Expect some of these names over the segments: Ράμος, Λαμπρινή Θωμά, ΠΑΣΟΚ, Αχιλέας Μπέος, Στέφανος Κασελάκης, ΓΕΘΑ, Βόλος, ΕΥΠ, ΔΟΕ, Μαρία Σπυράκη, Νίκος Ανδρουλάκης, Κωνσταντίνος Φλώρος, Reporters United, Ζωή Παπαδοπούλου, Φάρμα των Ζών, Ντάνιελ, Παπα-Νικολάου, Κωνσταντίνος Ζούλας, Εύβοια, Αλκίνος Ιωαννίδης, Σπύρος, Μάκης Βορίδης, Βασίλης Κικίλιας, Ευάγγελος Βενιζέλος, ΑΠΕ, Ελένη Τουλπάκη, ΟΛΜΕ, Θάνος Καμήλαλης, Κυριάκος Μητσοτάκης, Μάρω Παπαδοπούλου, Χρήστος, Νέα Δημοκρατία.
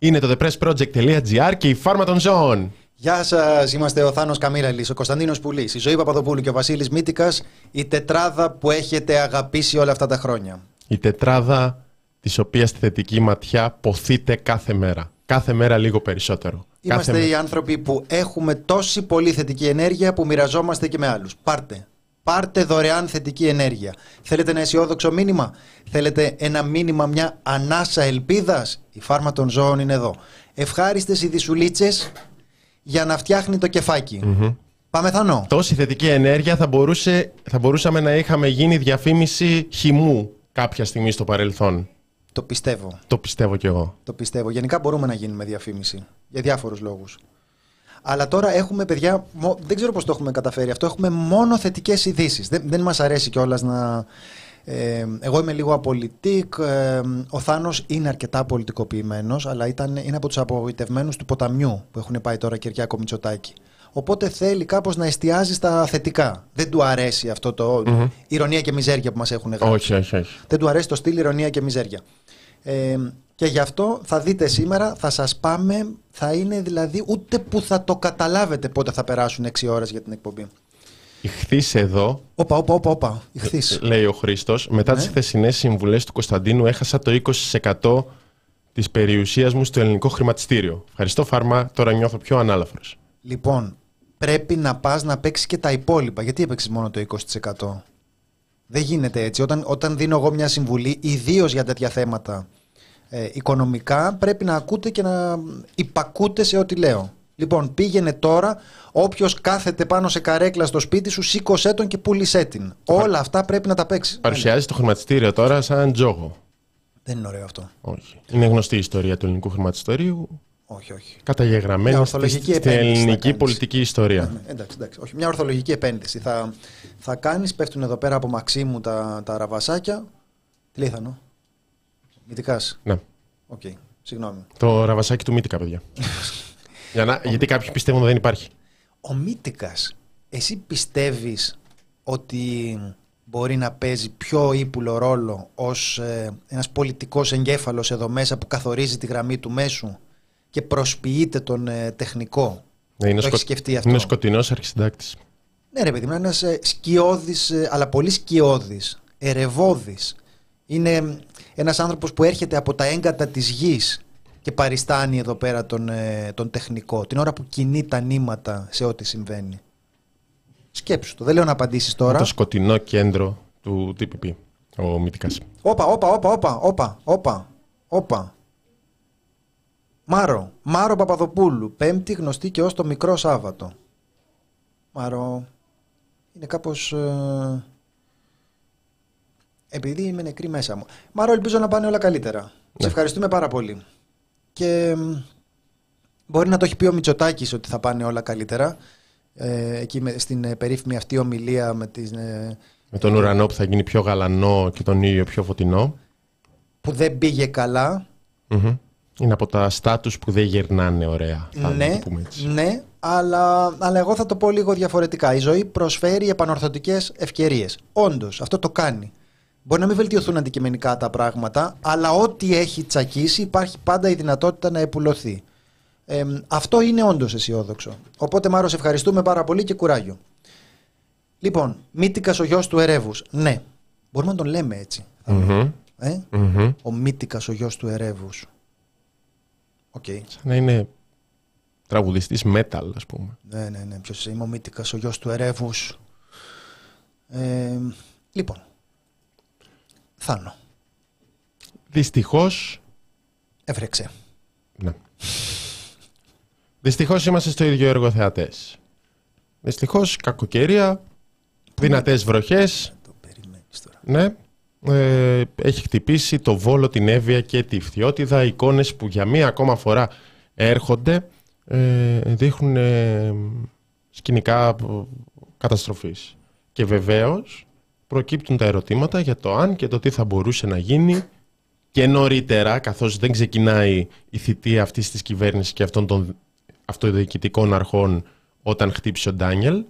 Είναι το The Press Project.gr και η Φάρμα των Ζών. Γεια σας, είμαστε ο Θάνος Καμήλαλης, ο Κωνσταντίνος Πουλής, η Ζωή Παπαδοπούλου και ο Βασίλης Μυτικάς. Η τετράδα που έχετε αγαπήσει όλα αυτά τα χρόνια. Η τετράδα της οποίας τη θετική ματιά ποθείτε κάθε μέρα. Κάθε μέρα λίγο περισσότερο. Είμαστε οι άνθρωποι που έχουμε τόση πολύ θετική ενέργεια που μοιραζόμαστε και με άλλους. Πάρτε δωρεάν θετική ενέργεια. Θέλετε ένα αισιόδοξο μήνυμα? Θέλετε ένα μήνυμα, μια ανάσα ελπίδας? Η Φάρμα των Ζώων είναι εδώ. Ευχάριστες ειδισουλίτσες για να φτιάχνει το κεφάκι. Πάμε Θανό. Τόση θετική ενέργεια θα μπορούσαμε να είχαμε γίνει διαφήμιση χυμού κάποια στιγμή στο παρελθόν. Το πιστεύω. Το πιστεύω κι εγώ. Το πιστεύω. Γενικά μπορούμε να γίνουμε διαφήμιση για διάφορους λόγους. Αλλά τώρα έχουμε, παιδιά, δεν ξέρω πώς το έχουμε καταφέρει αυτό. Έχουμε μόνο θετικές ειδήσεις. Δεν μας αρέσει κιόλας να. Εγώ είμαι λίγο απολυτικ. Ο Θάνος είναι αρκετά πολιτικοποιημένος, αλλά είναι από τους απογοητευμένους του ποταμιού που έχουν πάει τώρα Κυριάκο Μητσοτάκη. Οπότε θέλει κάπως να εστιάζει στα θετικά. Δεν του αρέσει αυτό το ηρωνία και μιζέρια που μας έχουν γράψει. Όχι. Δεν του αρέσει το στυλ ηρωνία και μιζέρια. Και γι' αυτό θα δείτε σήμερα, θα σας πάμε, θα είναι δηλαδή ούτε που θα το καταλάβετε πότε θα περάσουν 6 ώρες για την εκπομπή. Ηχθείς εδώ. Όπα, ηχθείς. Λέει ο Χρήστος, μετά τις χθεσινές συμβουλές του Κωνσταντίνου έχασα το 20% της περιουσίας μου στο ελληνικό χρηματιστήριο. Ευχαριστώ Φάρμα, τώρα νιώθω πιο ανάλαφρος. Λοιπόν, πρέπει να πας να παίξεις και τα υπόλοιπα. Γιατί έπαιξες μόνο το 20%? Δεν γίνεται έτσι. Όταν δίνω εγώ μια συμβουλή, ιδίως για τέτοια θέματα οικονομικά, πρέπει να ακούτε και να υπακούτε σε ό,τι λέω. Λοιπόν, πήγαινε τώρα, όποιος κάθεται πάνω σε καρέκλα στο σπίτι σου, σήκωσέ τον και πούλησέ την. Όλα αυτά πρέπει να τα παίξεις. Παρουσιάζει το χρηματιστήριο τώρα σαν τζόγο. Δεν είναι ωραίο αυτό. Όχι. Είναι γνωστή η ιστορία του ελληνικού χρηματιστηρίου. Όχι. Καταγεγραμμένη στην ελληνική πολιτική ιστορία. Εντάξει. Όχι. Μια ορθολογική επένδυση. Θα κάνεις, πέφτουν εδώ πέρα από Μαξίμου τα ραβασάκια. Τι λέει Θανό? Μυτικάς. Ναι. Οκ. Συγγνώμη. Το ραβασάκι του Μύτικα, παιδιά. Γιατί κάποιοι πιστεύουν ότι δεν υπάρχει. Ο Μύτικας, εσύ πιστεύεις ότι μπορεί να παίζει πιο ύπουλο ρόλο ως ένας πολιτικός εγκέφαλος εδώ μέσα που καθορίζει τη γραμμή του μέσου και προσποιείται τον τεχνικό? Το έχεις σκεφτεί αυτό? Είναι σκοτεινός αρχισυντάκτης. Ναι ρε παιδί μου, είναι ένας σκιώδης, αλλά πολύ σκιώδης, ερευώδης. Είναι ένας άνθρωπος που έρχεται από τα έγκατα της γης και παριστάνει εδώ πέρα τον τεχνικό, την ώρα που κινεί τα νήματα σε ό,τι συμβαίνει. Σκέψου το, δεν λέω να απαντήσεις τώρα. Είναι το σκοτεινό κέντρο του TPP, ο Μυτικάς. Όπα. Μάρω Παπαδοπούλου, Πέμπτη γνωστή και ως το Μικρό Σάββατο. Μάρω, είναι κάπως... επειδή είμαι νεκρή μέσα μου. Μάρω, ελπίζω να πάνε όλα καλύτερα. Ναι. Σε ευχαριστούμε πάρα πολύ. Και μπορεί να το έχει πει ο Μητσοτάκης ότι θα πάνε όλα καλύτερα. Εκεί στην περίφημη αυτή ομιλία με τις... με τον ουρανό που θα γίνει πιο γαλανό και τον ήλιο πιο φωτεινό. Που δεν πήγε καλά. Είναι από τα στάτους που δεν γερνάνε ωραία. Ναι, αλλά εγώ θα το πω λίγο διαφορετικά. Η ζωή προσφέρει επανορθωτικές ευκαιρίες. Όντως, αυτό το κάνει. Μπορεί να μην βελτιωθούν αντικειμενικά τα πράγματα, αλλά ό,τι έχει τσακίσει υπάρχει πάντα η δυνατότητα να επουλωθεί. Αυτό είναι όντως αισιόδοξο. Οπότε Μάρο, σε ευχαριστούμε πάρα πολύ και κουράγιο. Λοιπόν, Μύτικας ο γιος του Ερέβους. Ναι, μπορούμε να τον λέμε έτσι. Ο Μύτικας ο γιος του Ερέβους. Okay. Σαν να είναι τραγουδιστής metal, ας πούμε. Ναι. Ποιος είμαι ο Μύτικας, ο γιος του Ερέβους. Λοιπόν, Θάνο. Δυστυχώς. Έφρεξε. Ναι. Δυστυχώς είμαστε στο ίδιο έργο θεατές. Δυστυχώς κακοκαιρία, δυνατές βροχές. Το περιμένεις τώρα. Ναι. Έχει χτυπήσει το Βόλο, την Εύβοια και τη Φθιώτιδα. Εικόνες που για μία ακόμα φορά έρχονται, δείχνουν σκηνικά καταστροφής. Και βεβαίως προκύπτουν τα ερωτήματα για το αν και το τι θα μπορούσε να γίνει και νωρίτερα, καθώς δεν ξεκινάει η θητεία αυτής της κυβέρνησης και αυτών των αυτοδιοικητικών αρχών όταν χτύπησε ο Ντάνιελ.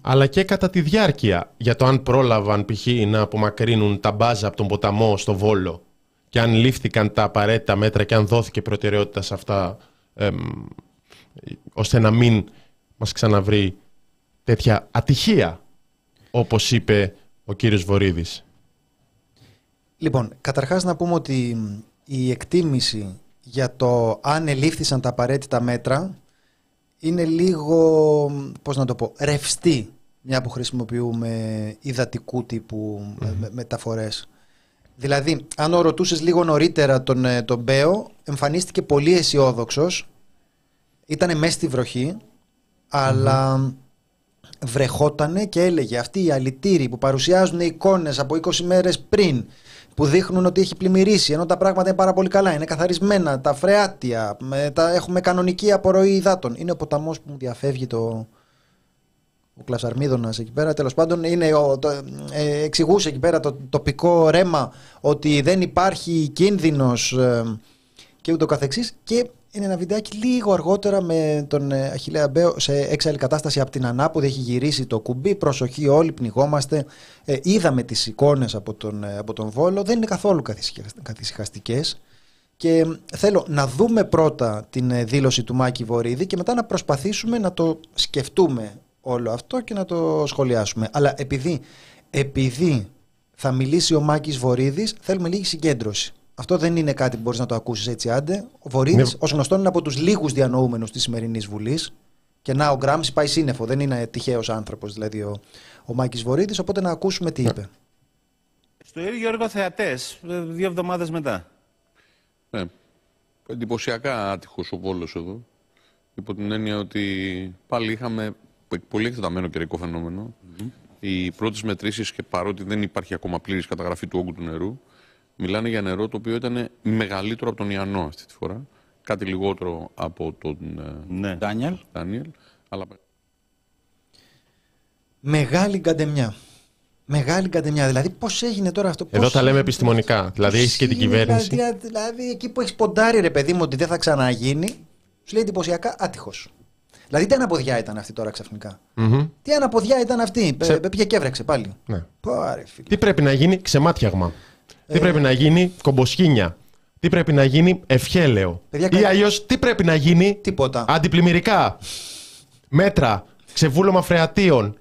Αλλά και κατά τη διάρκεια, για το αν πρόλαβαν π.χ. να απομακρύνουν τα μπάζα από τον ποταμό στο Βόλο και αν λήφθηκαν τα απαραίτητα μέτρα και αν δόθηκε προτεραιότητα σε αυτά, ώστε να μην μας ξαναβρει τέτοια ατυχία, όπως είπε ο κύριος Βορίδης. Λοιπόν, καταρχάς να πούμε ότι η εκτίμηση για το αν ελήφθησαν τα απαραίτητα μέτρα είναι λίγο, πώς να το πω, ρευστή, μια που χρησιμοποιούμε υδατικού τύπου μεταφορές. Δηλαδή, αν ρωτούσες λίγο νωρίτερα τον Μπέο, εμφανίστηκε πολύ αισιόδοξος, ήτανε μέσα στη βροχή, αλλά βρεχότανε και έλεγε αυτοί οι αλητήροι που παρουσιάζουν εικόνες από 20 μέρες πριν, που δείχνουν ότι έχει πλημμυρίσει, ενώ τα πράγματα είναι πάρα πολύ καλά, είναι καθαρισμένα, τα φρεάτια, έχουμε κανονική απορροή υδάτων. Είναι ο ποταμός που μου διαφεύγει ο Κλαυσαρμίδωνας εκεί πέρα, τέλος πάντων, εξηγούσε εκεί πέρα το τοπικό ρέμα ότι δεν υπάρχει κίνδυνος και ούτω καθεξής. Και είναι ένα βιντεάκι λίγο αργότερα με τον Αχιλέα Μπέο σε έξαλλη κατάσταση από την ανάποδη, έχει γυρίσει το κουμπί, προσοχή όλοι, πνιγόμαστε. Είδαμε τις εικόνες από τον Βόλο, δεν είναι καθόλου καθησυχαστικές. Και θέλω να δούμε πρώτα την δήλωση του Μάκη Βορίδη και μετά να προσπαθήσουμε να το σκεφτούμε όλο αυτό και να το σχολιάσουμε. Αλλά επειδή θα μιλήσει ο Μάκης Βορίδης, θέλουμε λίγη συγκέντρωση. Αυτό δεν είναι κάτι που μπορείς να το ακούσεις έτσι άντε. Ο Βορίδης, ως γνωστόν, είναι από τους λίγους διανοούμενους της σημερινής Βουλής. Και να, ο Γκράμς πάει σύννεφο. Δεν είναι τυχαίος άνθρωπος, δηλαδή, ο Μάκης Βορίδης. Οπότε να ακούσουμε τι είπε. Στο ίδιο έργο θεατές, 2 εβδομάδες μετά. Ναι. Εντυπωσιακά άτυχος ο Βόλος εδώ. Υπό την έννοια ότι πάλι είχαμε πολύ εκτεταμένο καιρικό φαινόμενο. Οι πρώτες μετρήσεις, και παρότι δεν υπάρχει ακόμα πλήρης καταγραφή του όγκου του νερού, μιλάνε για νερό το οποίο ήταν μεγαλύτερο από τον Ιαννό αυτή τη φορά. Κάτι λιγότερο από τον Ντάνιελ. Αλλά... Μεγάλη γκαντεμιά. Μεγάλη γκαντεμιά. Δηλαδή, πώς έγινε τώρα αυτό. Εδώ τα λέμε επιστημονικά. Δηλαδή, έχεις και την κυβέρνηση. Δηλαδή, εκεί που έχεις ποντάρει, ρε παιδί μου, ότι δεν θα ξαναγίνει, σου λέει εντυπωσιακά άτυχος. Δηλαδή, τι αναποδιά ήταν αυτή τώρα ξαφνικά. Τι αναποδιά ήταν αυτή. Πήγε και έβρεξε πάλι. Ναι. Πάρε, φίλε. Τι πρέπει να γίνει, ξεμάτιαγμα. Τι πρέπει να γίνει, κομποσκίνια. Τι πρέπει να γίνει, ευχέλαιο. Ή αλλιώς, τι πρέπει να γίνει, τίποτα. Αντιπλημμυρικά. Μέτρα, ξεβούλωμα φρεατίων.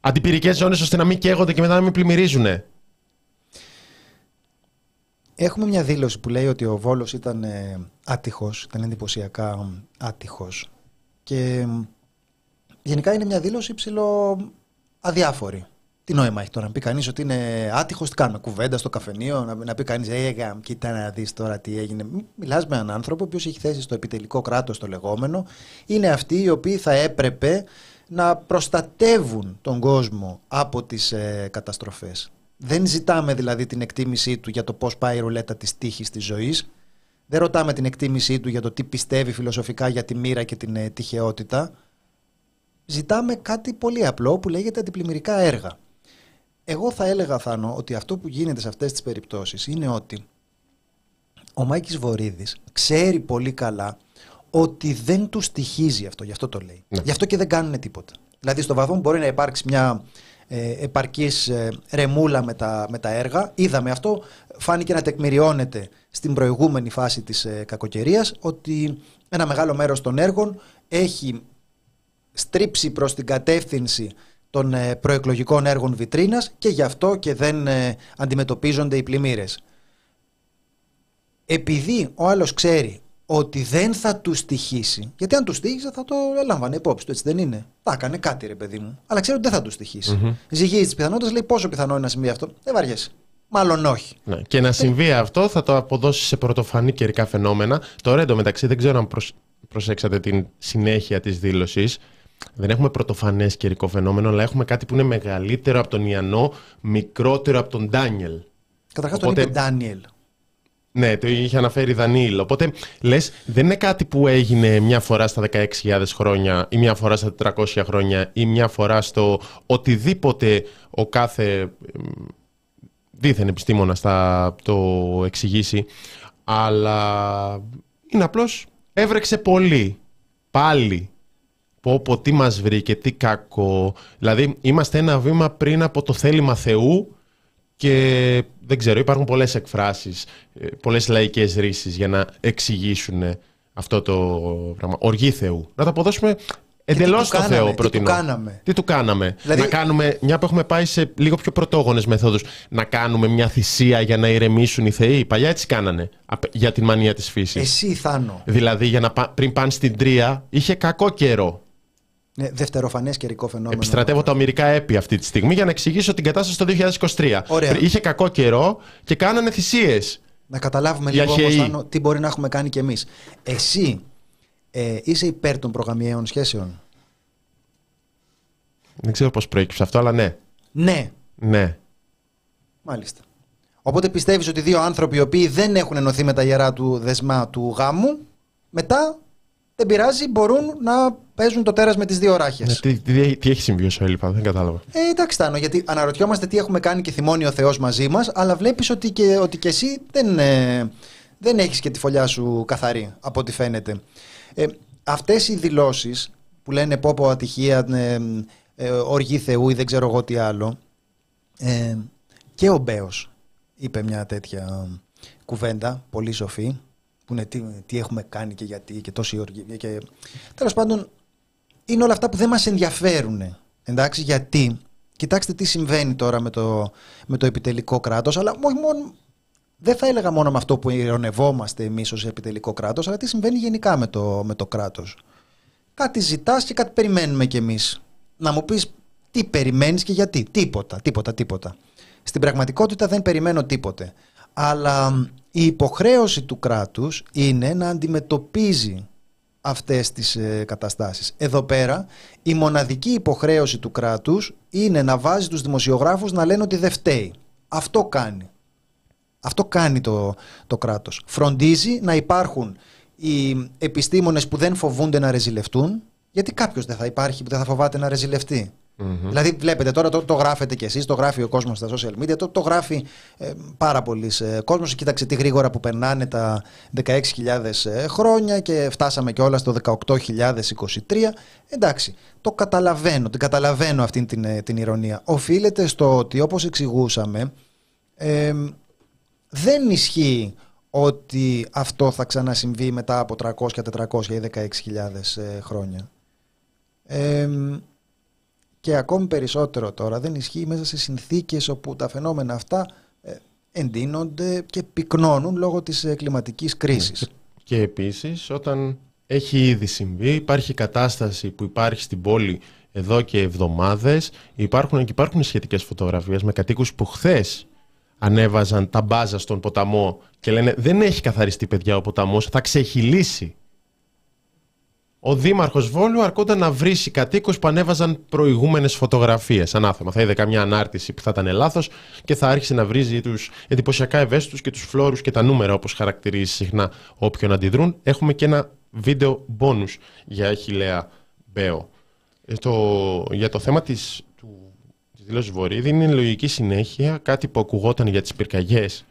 Αντιπυρικές ζώνες ώστε να μην καίγονται και μετά να μην πλημμυρίζουν. Έχουμε μια δήλωση που λέει ότι ο Βόλος ήταν άτυχος, ήταν εντυπωσιακά άτυχος. Και γενικά είναι μια δήλωση ψηλό αδιάφορη. Τι νόημα έχει τώρα να πει κανείς ότι είναι άτυχος, τι κάνουμε, κουβέντα στο καφενείο, να πει κανείς κοίτα να δεις τώρα τι έγινε. Μιλάς με έναν άνθρωπο ο οποίος έχει θέσει στο επιτελικό κράτος το λεγόμενο, είναι αυτοί οι οποίοι θα έπρεπε να προστατεύουν τον κόσμο από τις καταστροφές. Δεν ζητάμε δηλαδή την εκτίμησή του για το πώς πάει η ρουλέτα της τύχης της ζωής, δεν ρωτάμε την εκτίμησή του για το τι πιστεύει φιλοσοφικά για τη μοίρα και την τυχαιότητα. Ζητάμε κάτι πολύ απλό που λέγεται αντιπλημμυρικά έργα. Εγώ θα έλεγα, Θάνο, ότι αυτό που γίνεται σε αυτές τις περιπτώσεις είναι ότι ο Μάκης Βορίδης ξέρει πολύ καλά ότι δεν του στοιχίζει αυτό, γι' αυτό το λέει. Ναι. Γι' αυτό και δεν κάνουν τίποτα. Δηλαδή, στο βαθμό που μπορεί να υπάρξει μια επαρκής ρεμούλα με τα έργα, είδαμε αυτό, φάνηκε να τεκμηριώνεται στην προηγούμενη φάση της κακοκαιρίας, ότι ένα μεγάλο μέρος των έργων έχει στρίψει προς την κατεύθυνση των προεκλογικών έργων βιτρίνας και γι' αυτό και δεν αντιμετωπίζονται οι πλημμύρες. Επειδή ο άλλος ξέρει ότι δεν θα του στοιχήσει, γιατί αν του στοιχήσει θα το έλαμβανε υπόψη του, έτσι δεν είναι. Τα έκανε κάτι, ρε παιδί μου, αλλά ξέρει ότι δεν θα του στοιχήσει. Ζυγίζει τις πιθανότητες, λέει πόσο πιθανό είναι να συμβεί αυτό. Δεν βαριέσαι. Μάλλον όχι. Ναι, και να συμβεί αυτό θα το αποδώσει σε πρωτοφανή καιρικά φαινόμενα. Τώρα εντωμεταξύ δεν ξέρω αν προσέξατε την συνέχεια της δήλωσης. Δεν έχουμε πρωτοφανές καιρικό φαινόμενο, αλλά έχουμε κάτι που είναι μεγαλύτερο από τον Ιαννό, μικρότερο από τον Ντάνιελ. Καταρχάς τον είπε Ντάνιελ. Ναι, το είχε αναφέρει Δανίλ. Οπότε λες, δεν είναι κάτι που έγινε μια φορά στα 16.000 χρόνια ή μια φορά στα 400 χρόνια ή μια φορά στο οτιδήποτε ο κάθε δίθεν επιστήμονας θα το εξηγήσει. Αλλά είναι απλώς έβρεξε πολύ. Πάλι. Πω τι μας βρήκε, τι κακό. Δηλαδή είμαστε ένα βήμα πριν από το θέλημα Θεού και δεν ξέρω, υπάρχουν πολλές εκφράσεις, πολλές λαϊκές ρήσεις για να εξηγήσουν αυτό το πράγμα. Οργή Θεού. Να τα αποδώσουμε εντελώς στο Θεό, προτείνω. Τι του κάναμε. Δηλαδή... να κάνουμε, μια που έχουμε πάει σε λίγο πιο πρωτόγονες μεθόδους, να κάνουμε μια θυσία για να ηρεμήσουν οι Θεοί. Παλιά έτσι κάνανε για την μανία της φύσης. Εσύ, Θάνο. Δηλαδή, για να, πριν πάνε στην Τρία, είχε κακό καιρό. Ναι, δευτεροφανές καιρικό φαινόμενο. Επιστρατεύω τα ομηρικά έπι αυτή τη στιγμή για να εξηγήσω την κατάσταση το 2023. Ωραία. Είχε κακό καιρό και κάνανε θυσίες. Να καταλάβουμε λίγο όμως, Θάνο, τι μπορεί να έχουμε κάνει κι εμείς. Εσύ είσαι υπέρ των προγαμιαίων σχέσεων. Δεν ξέρω πώς προέκυψε αυτό, αλλά ναι. Ναι. Ναι. Μάλιστα. Οπότε πιστεύεις ότι δύο άνθρωποι οι οποίοι δεν έχουν ενωθεί με τα ιερά του δεσμά του γάμου, μετά δεν πειράζει, μπορούν να παίζουν το τέρας με τις δύο ράχες. Ναι, τι έχει συμβεί όσο έλειπα, δεν κατάλαβα. Εντάξει, Θάνο, γιατί αναρωτιόμαστε τι έχουμε κάνει και θυμώνει ο Θεός μαζί μας, αλλά βλέπεις ότι και εσύ δεν έχεις και τη φωλιά σου καθαρή, από ό,τι φαίνεται. Αυτές οι δηλώσεις που λένε πόπο ατυχία, οργή Θεού ή δεν ξέρω εγώ τι άλλο, και ο Μπέος είπε μια τέτοια κουβέντα, πολύ σοφή, που είναι τι έχουμε κάνει και γιατί και τόση οργή. Τέλος πάντων, είναι όλα αυτά που δεν μας ενδιαφέρουν. Εντάξει, γιατί, κοιτάξτε τι συμβαίνει τώρα με το επιτελικό κράτος, αλλά μόνο, δεν θα έλεγα μόνο με αυτό που ειρωνευόμαστε εμείς ως επιτελικό κράτος, αλλά τι συμβαίνει γενικά με το κράτος. Κάτι ζητάς και κάτι περιμένουμε κι εμείς. Να μου πεις τι περιμένεις και γιατί. Τίποτα. Στην πραγματικότητα δεν περιμένω τίποτε. Αλλά η υποχρέωση του κράτους είναι να αντιμετωπίζει αυτές τις καταστάσεις. Εδώ πέρα η μοναδική υποχρέωση του κράτους είναι να βάζει τους δημοσιογράφους να λένε ότι δεν φταίει. Αυτό κάνει. Αυτό κάνει το κράτος. Φροντίζει να υπάρχουν οι επιστήμονες που δεν φοβούνται να ρεζιλευτούν, γιατί κάποιος δεν θα υπάρχει που δεν θα φοβάται να ρεζιλευτεί. Mm-hmm. Δηλαδή βλέπετε τώρα, το γράφετε κι εσείς, το γράφει ο κόσμος στα social media, το γράφει πάρα πολλής κόσμος. Κοίταξε τι γρήγορα που περνάνε τα 16.000 χρόνια και φτάσαμε και όλα στο 18.023. Εντάξει, την καταλαβαίνω αυτή την ηρωνία. Οφείλεται στο ότι, όπως εξηγούσαμε, δεν ισχύει ότι αυτό θα ξανασυμβεί μετά από 300, 400 ή 16.000 χρόνια. Και ακόμη περισσότερο τώρα δεν ισχύει μέσα σε συνθήκες όπου τα φαινόμενα αυτά εντείνονται και πυκνώνουν λόγω της κλιματικής κρίσης. Και επίσης, όταν έχει ήδη συμβεί, υπάρχει κατάσταση που υπάρχει στην πόλη εδώ και εβδομάδες, υπάρχουν σχετικές φωτογραφίες με κατοίκους που χθες ανέβαζαν τα μπάζα στον ποταμό και λένε δεν έχει καθαριστεί, παιδιά, ο ποταμός, θα ξεχυλήσει. Ο Δήμαρχος Βόλου αρκόταν να βρήσει κατοίκους που ανέβαζαν προηγούμενες φωτογραφίες. Ανάθεμα, θα είδε καμιά ανάρτηση που θα ήταν λάθος και θα άρχισε να βρίζει τους εντυπωσιακά ευαίσθητους και τους φλόρους και τα νούμερα, όπως χαρακτηρίζει συχνά όποιον αντιδρούν. Έχουμε και ένα βίντεο μπόνους για Αχιλέα Μπέο. Για το θέμα της δηλώσης Βορίδη, είναι λογική συνέχεια κάτι που ακουγόταν για τις πυρκαγιές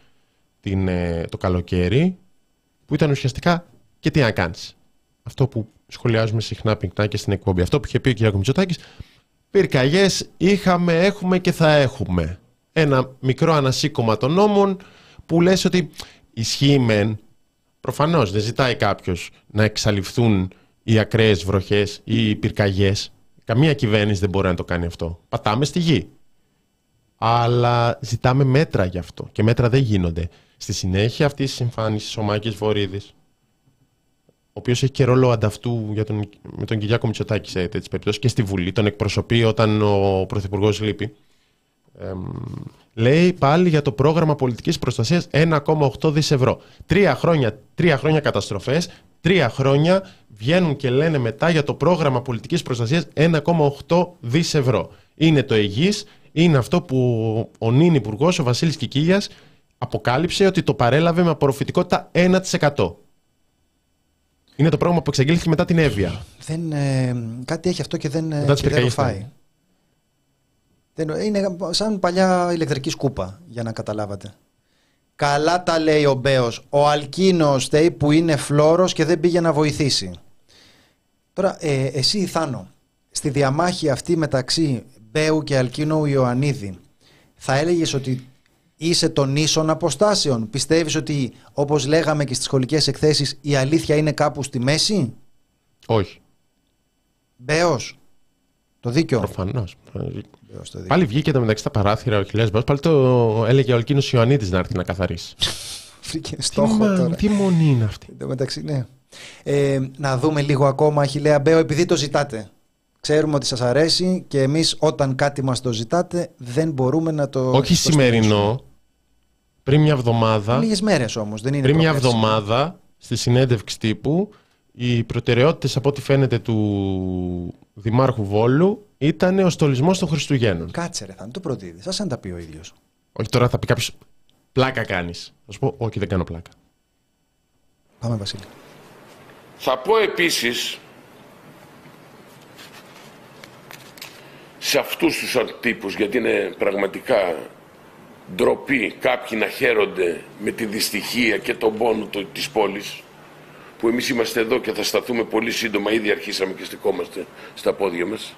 το καλοκαίρι, που ήταν ουσιαστικά και τι να κάνεις. Αυτό που σχολιάζουμε συχνά πυκνά και στην εκπομπή. Αυτό που είχε πει ο Κυριάκος Μητσοτάκης, πυρκαγιές είχαμε, έχουμε και θα έχουμε. Ένα μικρό ανασήκωμα των νόμων που λες ότι ισχύει μεν. Προφανώς δεν ζητάει κάποιος να εξαλειφθούν οι ακραίες βροχές ή οι πυρκαγιές. Καμία κυβέρνηση δεν μπορεί να το κάνει αυτό. Πατάμε στη γη. Αλλά ζητάμε μέτρα γι' αυτό. Και μέτρα δεν γίνονται. Στη συνέχεια αυτή τη συμφάνιση ο Μάκης Βορίδης, ο οποίος έχει και ρόλο ανταυτού με τον Κυριάκο Μητσοτάκη σε τέτοιες περιπτώσεις και στη Βουλή, τον εκπροσωπεί όταν ο Πρωθυπουργός λείπει, λέει πάλι για το πρόγραμμα πολιτικής προστασίας 1,8 δις ευρώ. 3 χρόνια καταστροφές, 3 χρόνια βγαίνουν και λένε μετά για το πρόγραμμα πολιτικής προστασίας 1,8 δις ευρώ. Είναι το υγιής, είναι αυτό που ο νυν υπουργός, ο Βασίλης Κικίλιας, αποκάλυψε ότι το παρέλαβε με απορροφητικότητα 1%. Είναι το πρόγραμμα που εξαγγέλθηκε μετά την Εύβοια. Κάτι έχει αυτό και δεν ρουφάει. Είναι σαν παλιά ηλεκτρική σκούπα, για να καταλάβατε. Καλά τα λέει ο Μπέος. Ο Αλκίνος θέει που είναι φλόρος και δεν πήγε να βοηθήσει. Τώρα, εσύ, Θάνο, στη διαμάχη αυτή μεταξύ Μπέου και Αλκίνου Ιωαννίδη, θα έλεγες ότι είσαι των ίσων αποστάσεων? Πιστεύεις ότι, όπως λέγαμε και στις σχολικές εκθέσεις, η αλήθεια είναι κάπου στη μέση? Όχι. Μπέος. Το δίκιο. Προφανώς. Πάλι βγήκε το μεταξύ τα παράθυρα ο Αχιλέας Μπέος. Πάλι το έλεγε ο Αλκίνος Ιωαννίτης να έρθει να καθαρίσει. Φρήκε στόχο τώρα. Τι μονή είναι αυτή. Εν τω μεταξύ, ναι. Να δούμε λίγο ακόμα Αχιλέα Μπέο, επειδή το ζητάτε. Ξέρουμε ότι σας αρέσει και εμείς όταν κάτι μας το ζητάτε δεν μπορούμε να το... Όχι σημερινό, πριν μια εβδομάδα... Λίγες μέρες όμως, δεν είναι πριν μια εβδομάδα, στη συνέντευξη τύπου, οι προτεραιότητες από ό,τι φαίνεται του Δημάρχου Βόλου ήταν ο στολισμός των Χριστουγέννων. Κάτσε ρε, θα το προτίδεις, ας αν τα πει ο ίδιος. Όχι, τώρα θα πει κάποιος, πλάκα κάνεις. Θα σου πω, όχι δεν κάνω πλάκα. Πάμε Βασίλη. Θα πω επίσης σε αυτούς τους τύπους, γιατί είναι πραγματικά ντροπή κάποιοι να χαίρονται με τη δυστυχία και τον πόνο της πόλης, που εμείς είμαστε εδώ και θα σταθούμε πολύ σύντομα, ήδη αρχίσαμε και στεκόμαστε στα πόδια μας.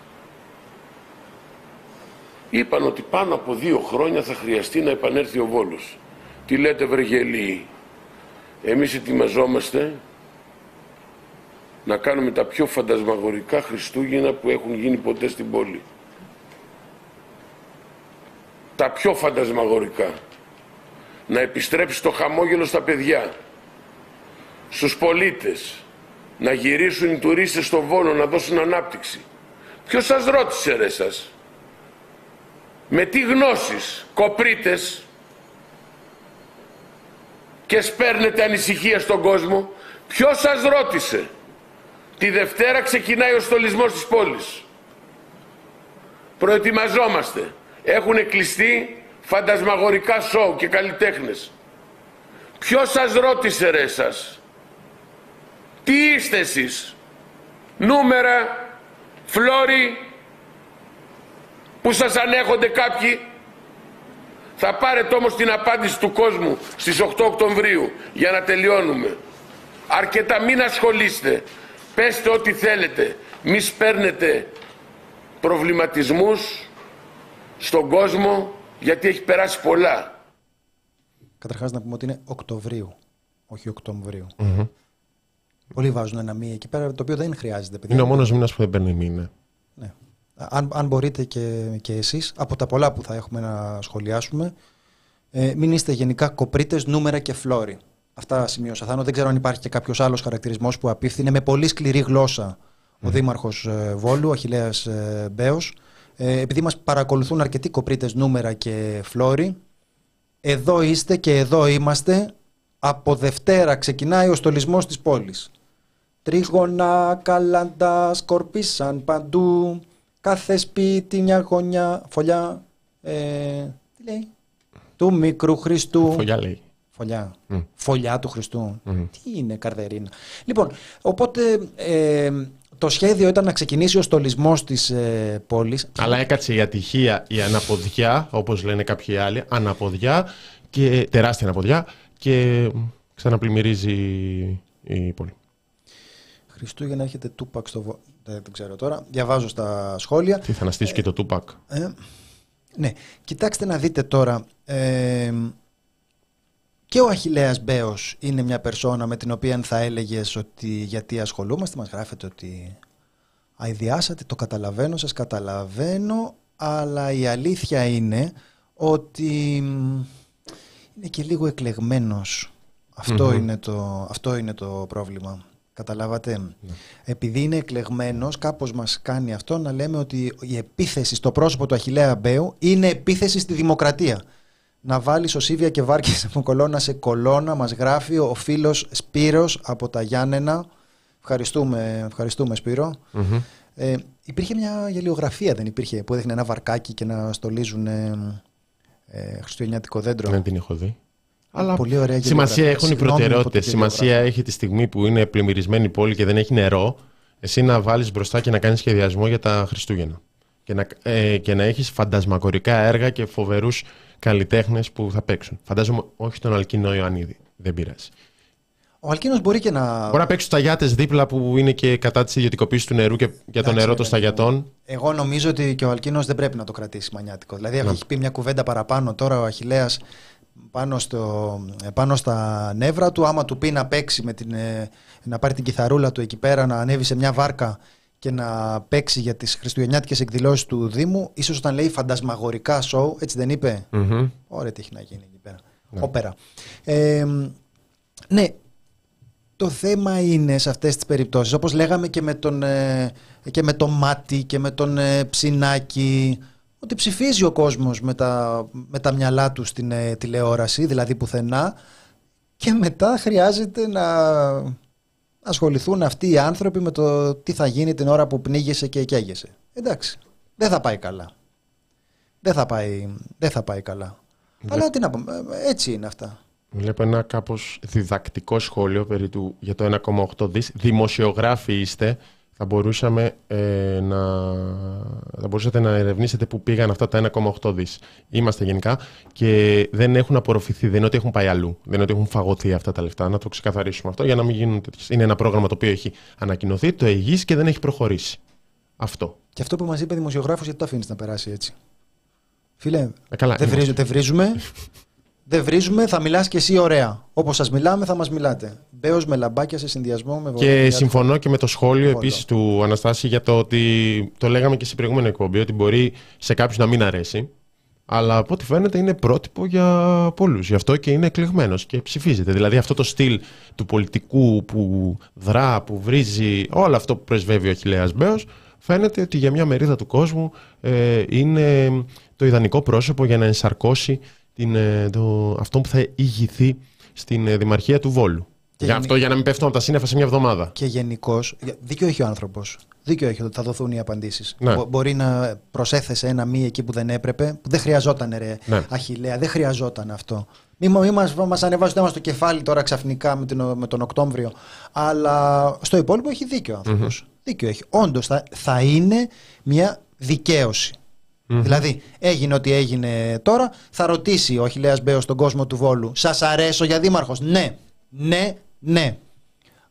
Είπαν ότι πάνω από 2 χρόνια θα χρειαστεί να επανέλθει ο Βόλος. Τι λέτε βρε γελοί? Εμείς ετοιμαζόμαστε να κάνουμε τα πιο φαντασμαγορικά Χριστούγεννα που έχουν γίνει ποτέ στην πόλη. Τα πιο φαντασμαγορικά. Να επιστρέψει το χαμόγελο στα παιδιά, στους πολίτες, να γυρίσουν οι τουρίστες στο Βόλο, να δώσουν ανάπτυξη. Ποιος σας ρώτησε ρε σας? Με τι γνώσεις κοπρίτες και σπέρνετε ανησυχία στον κόσμο? Ποιος σας ρώτησε? Τη Δευτέρα ξεκινάει ο στολισμός της πόλης. Προετοιμαζόμαστε. Έχουν κλειστεί φαντασμαγορικά σοου και καλλιτέχνες. Ποιος σας ρώτησε ρε σας? Τι είστε εσείς? Νούμερα, φλόροι που σας ανέχονται κάποιοι. Θα πάρετε όμως την απάντηση του κόσμου στις 8 Οκτωβρίου για να τελειώνουμε. Αρκετά μην ασχολείστε. Πέστε ό,τι θέλετε. Μη σπέρνετε προβληματισμούς στον κόσμο, γιατί έχει περάσει πολλά. Καταρχάς να πούμε ότι είναι Οκτωβρίου, όχι Οκτωβρίου. Πολλοί βάζουν ένα μήνα εκεί πέρα, το οποίο δεν χρειάζεται. Παιδιά. Είναι ο μόνος μήνας που δεν παίρνει μήνα. Ναι. Αν μπορείτε και εσείς, από τα πολλά που θα έχουμε να σχολιάσουμε, μην είστε γενικά κοπρίτες, νούμερα και φλόροι. Αυτά σημείωσα, Θάνο. Δεν ξέρω αν υπάρχει και κάποιος άλλος χαρακτηρισμός που απίφθινε με πολύ σκληρή γλώσσα ο Δήμαρχος Βόλου, ο Αχιλέας Μπέος. Επειδή μας παρακολουθούν αρκετοί κοπρίτες, νούμερα και φλόροι, εδώ είστε και εδώ είμαστε. Από Δευτέρα ξεκινάει ο στολισμός της πόλης. Τρίγωνα, καλαντά, σκορπίσαν παντού. Κάθε σπίτι μια γωνιά. Φωλιά. Τι λέει? Του μικρού Χριστού. Φωλιά λέει. Φωλιά. Φωλιά του Χριστού. Τι είναι καρδερίνα. Λοιπόν, οπότε το σχέδιο ήταν να ξεκινήσει ο στολισμός της πόλης. Αλλά έκατσε η ατυχία, η αναποδιά, όπως λένε κάποιοι άλλοι, αναποδιά, και τεράστια αναποδιά, και ξαναπλημμυρίζει η πόλη. Χριστούγεννα έχετε Τούπακ στο Βόλο. Δεν ξέρω τώρα. Διαβάζω στα σχόλια. Τι θα αναστήσω και το Τούπακ. Ναι. Κοιτάξτε να δείτε τώρα... Και ο Αχιλέας Μπέος είναι μια περσόνα με την οποία θα έλεγες ότι γιατί ασχολούμαστε, μας γράφετε ότι αηδιάσατε, το καταλαβαίνω, σας καταλαβαίνω, αλλά η αλήθεια είναι ότι είναι και λίγο εκλεγμένος. Αυτό, αυτό είναι το πρόβλημα. Καταλάβατε. Επειδή είναι εκλεγμένος, κάπως μας κάνει αυτό να λέμε ότι η επίθεση στο πρόσωπο του Αχιλέα Μπέου είναι επίθεση στη δημοκρατία. Να βάλει σωσίβια και βάρκες από κολόνα σε κολόνα, μας γράφει ο φίλος Σπύρος από τα Γιάννενα. Ευχαριστούμε Σπύρο. Υπήρχε μια γελιογραφία, δεν υπήρχε, που έδειχνε ένα βαρκάκι και να στολίζουν χριστουγεννιάτικο δέντρο? Δεν την έχω δει. Αλλά πολύ ωραία σημασία έχουν οι προτεραιότητες. Σημασία έχει τη στιγμή που είναι πλημμυρισμένη η πόλη και δεν έχει νερό, εσύ να βάλεις μπροστά και να κάνεις σχεδιασμό για τα Χριστούγεννα. Και να έχεις φαντασμακορικά έργα και φοβερούς καλλιτέχνες που θα παίξουν. Φαντάζομαι όχι τον Αλκίνο Ιωαννίδη. Δεν πειράζει. Ο Αλκίνος μπορεί και να. Μπορεί να παίξει τους σταγιάτες δίπλα που είναι και κατά της ιδιωτικοποίησης του νερού και για το νερό των σταγιατών. Εγώ νομίζω ότι και ο Αλκίνος δεν πρέπει να το κρατήσει μανιάτικο. Δηλαδή, έχει πει μια κουβέντα παραπάνω τώρα ο Αχιλέας πάνω στα νεύρα του. Άμα του πει να παίξει, να πάρει την κιθαρούλα του εκεί πέρα, να ανέβει σε μια βάρκα και να παίξει για τις χριστουγεννιάτικες εκδηλώσεις του Δήμου, ίσως όταν λέει φαντασμαγορικά σοου, έτσι δεν είπε. Ωραία, τι έχει να γίνει εκεί πέρα. Όπερα. Ναι. Το θέμα είναι σε αυτές τις περιπτώσεις, όπως λέγαμε και με το Μάτι και με τον Ψινάκη, ότι ψηφίζει ο κόσμος με τα μυαλά του στην τηλεόραση, δηλαδή πουθενά, και μετά χρειάζεται να ασχοληθούν αυτοί οι άνθρωποι με το τι θα γίνει την ώρα που πνίγεσαι και καίγεσαι. Εντάξει, δεν θα πάει καλά. Δεν θα πάει καλά. Αλλά τι να πω, έτσι είναι αυτά. Βλέπω ένα κάπως διδακτικό σχόλιο περί του, για το 1,8 δις. Δημοσιογράφοι είστε, θα μπορούσατε να ερευνήσετε πού πήγαν αυτά τα 1,8 δις. Είμαστε γενικά και δεν έχουν απορροφηθεί, δεν είναι ότι έχουν πάει αλλού, δεν είναι ότι έχουν φαγωθεί αυτά τα λεφτά. Να το ξεκαθαρίσουμε αυτό για να μην γίνουν τέτοιες. Είναι ένα πρόγραμμα το οποίο έχει ανακοινωθεί, το υγιής και δεν έχει προχωρήσει. Αυτό. Και αυτό που μας είπε δημοσιογράφος, γιατί το αφήνεις να περάσει έτσι. Φίλε, δεν βρίζουμε. Δεν βρίζουμε, θα μιλάς και εσύ ωραία. Όπως σας μιλάμε, θα μας μιλάτε. Μπέος με λαμπάκια σε συνδυασμό με Βορίδη. Και συμφωνώ και με το σχόλιο επίσης του Αναστάση για το ότι το λέγαμε και σε προηγούμενη εκπομπή, ότι μπορεί σε κάποιους να μην αρέσει. Αλλά από ό,τι φαίνεται είναι πρότυπο για πολλούς. Γι' αυτό και είναι εκλεγμένος και ψηφίζεται. Δηλαδή αυτό το στυλ του πολιτικού που δρά, που βρίζει, όλο αυτό που πρεσβεύει ο Αχιλέας Μπέος, φαίνεται ότι για μια μερίδα του κόσμου είναι το ιδανικό πρόσωπο για να ενσαρκώσει αυτό που θα ηγηθεί στην Δημαρχία του Βόλου. Για να μην πέφτουν από τα σύννεφα σε μια εβδομάδα. Και γενικώς, δίκιο έχει ο άνθρωπος. Δίκιο έχει ότι θα δοθούν οι απαντήσεις. Ναι. Μπορεί να προσέθεσε ένα μη εκεί που δεν έπρεπε, που δεν χρειαζόταν, ρε Αχιλέα, δεν χρειαζόταν αυτό. Μη μας ανεβάζετε μας το κεφάλι τώρα ξαφνικά με τον Οκτώβριο. Αλλά στο υπόλοιπο έχει δίκιο ο άνθρωπος. Δίκιο έχει. Όντως θα είναι μια δικαίωση. Δηλαδή, έγινε ό,τι έγινε τώρα. Θα ρωτήσει ο Αχιλέας Μπέος τον κόσμο του Βόλου, σας αρέσω για δήμαρχος? Ναι, ναι, ναι.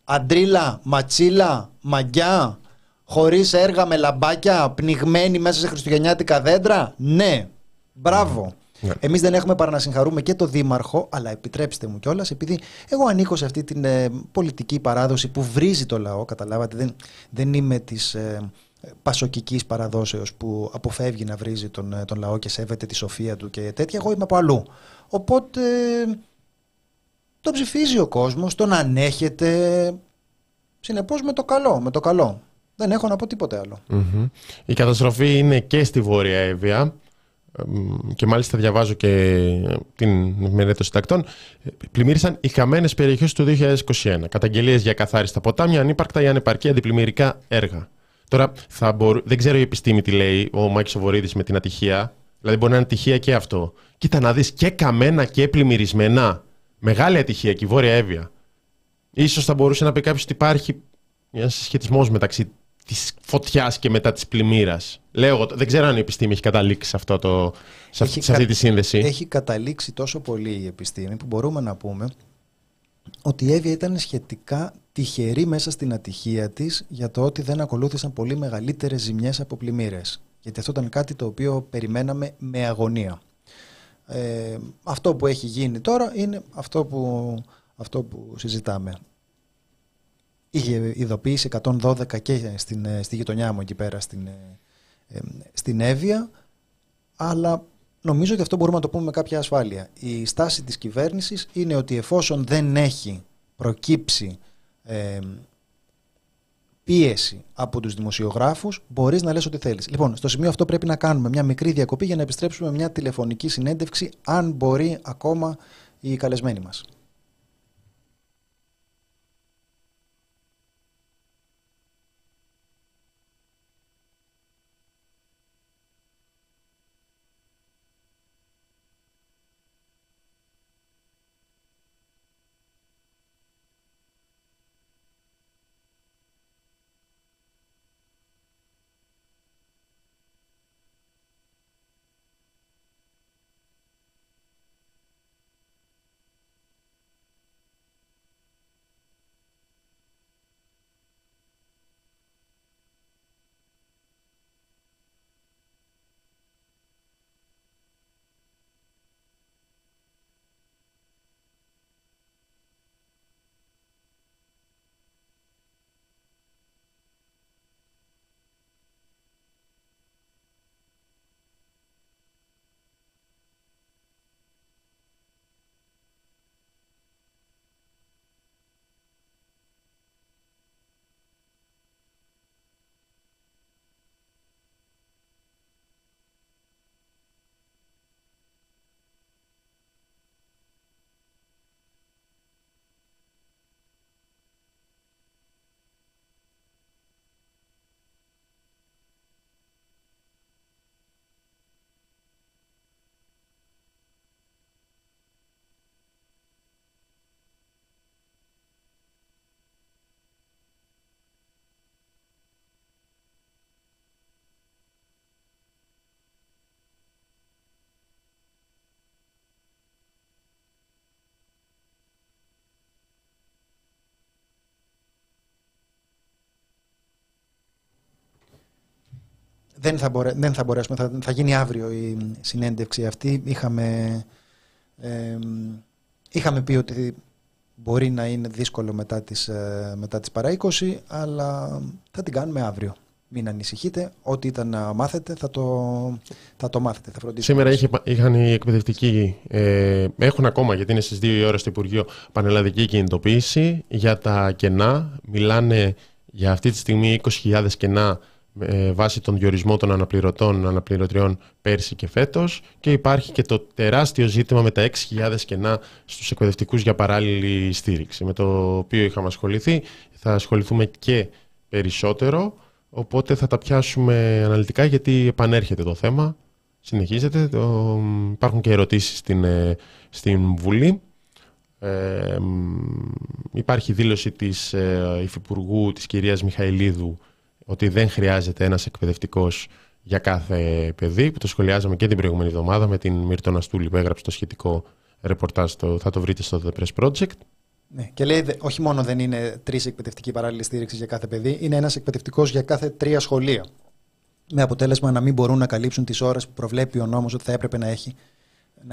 Αντρίλα, ματσίλα, μαγκιά, χωρίς έργα με λαμπάκια, πνιγμένη μέσα σε χριστουγεννιάτικα δέντρα? Ναι, μπράβο. Εμείς δεν έχουμε παρά να συγχαρούμε και το δήμαρχο, αλλά επιτρέψτε μου κιόλας, επειδή εγώ ανήκω σε αυτή την πολιτική παράδοση που βρίζει το λαό, καταλάβατε, δεν είμαι της πασοκικής παραδόσεως που αποφεύγει να βρίζει τον λαό και σέβεται τη σοφία του και τέτοια. Εγώ είμαι από αλλού. Οπότε τον ψηφίζει ο κόσμος, τον ανέχεται, συνεπώς με το καλό. Δεν έχω να πω τίποτε άλλο. Η καταστροφή είναι και στη Βόρεια Εύβοια και μάλιστα διαβάζω και την μελέτη των συντακτών. Πλημμύρισαν οι χαμένες περιοχές του 2021. Καταγγελίες για καθάριστα ποτάμια, ανύπαρκτα ή ανεπαρκή αντιπλημμυρικά έργα. Τώρα, δεν ξέρω η επιστήμη τι λέει ο Μάκης Βορίδης με την ατυχία. Δηλαδή, μπορεί να είναι ατυχία και αυτό. Κοίτα να δεις, και καμένα και πλημμυρισμένα. Μεγάλη ατυχία και η Βόρεια Εύβοια. Ίσως θα μπορούσε να πει κάποιος ότι υπάρχει ένας συσχετισμός μεταξύ της φωτιάς και μετά της πλημμύρας. Λέω, δεν ξέρω αν η επιστήμη έχει καταλήξει σε αυτή τη σύνδεση. Έχει καταλήξει τόσο πολύ η επιστήμη που μπορούμε να πούμε ότι η Εύβοια ήταν σχετικά τυχερή μέσα στην ατυχία της για το ότι δεν ακολούθησαν πολύ μεγαλύτερες ζημιές από πλημμύρες. Γιατί αυτό ήταν κάτι το οποίο περιμέναμε με αγωνία. Αυτό που έχει γίνει τώρα είναι αυτό που συζητάμε. Είχε ειδοποίηση 112 και στη γειτονιά μου εκεί πέρα στην Εύβοια, αλλά νομίζω ότι αυτό μπορούμε να το πούμε με κάποια ασφάλεια. Η στάση της κυβέρνησης είναι ότι εφόσον δεν έχει προκύψει πίεση από τους δημοσιογράφους, μπορείς να λες ό,τι θέλεις. Λοιπόν, στο σημείο αυτό πρέπει να κάνουμε μια μικρή διακοπή για να επιστρέψουμε μια τηλεφωνική συνέντευξη, αν μπορεί ακόμα οι καλεσμένοι μας. Δεν θα μπορέσουμε, θα γίνει αύριο η συνέντευξη αυτή. Είχαμε πει ότι μπορεί να είναι δύσκολο μετά τις παρά 20, αλλά θα την κάνουμε αύριο. Μην ανησυχείτε, ό,τι ήταν να μάθετε θα το μάθετε, θα φροντίσουμε. Σήμερα είχαν οι εκπαιδευτικοί, έχουν ακόμα, γιατί είναι στις 2 η ώρα στο Υπουργείο, πανελλαδική κινητοποίηση για τα κενά. Μιλάνε για αυτή τη στιγμή 20.000 κενά βάσει τον διορισμό των αναπληρωτριών πέρσι και φέτος, και υπάρχει και το τεράστιο ζήτημα με τα 6.000 κενά στους εκπαιδευτικούς για παράλληλη στήριξη, με το οποίο είχαμε ασχοληθεί, θα ασχοληθούμε και περισσότερο. Οπότε θα τα πιάσουμε αναλυτικά, γιατί επανέρχεται το θέμα, συνεχίζεται, υπάρχουν και ερωτήσεις στην Βουλή. Υπάρχει δήλωση της Υφυπουργού, της κυρίας Μιχαηλίδου, ότι δεν χρειάζεται ένας εκπαιδευτικός για κάθε παιδί, που το σχολιάζαμε και την προηγούμενη εβδομάδα με την Μύρτωνα Στούλη που έγραψε το σχετικό ρεπορτάζ, θα το βρείτε στο The Press Project. Ναι, και λέει όχι μόνο δεν είναι 3 εκπαιδευτικοί παράλληλη στήριξη για κάθε παιδί, είναι ένας εκπαιδευτικός για κάθε 3 σχολεία. Με αποτέλεσμα να μην μπορούν να καλύψουν τις ώρες που προβλέπει ο νόμος ότι θα έπρεπε να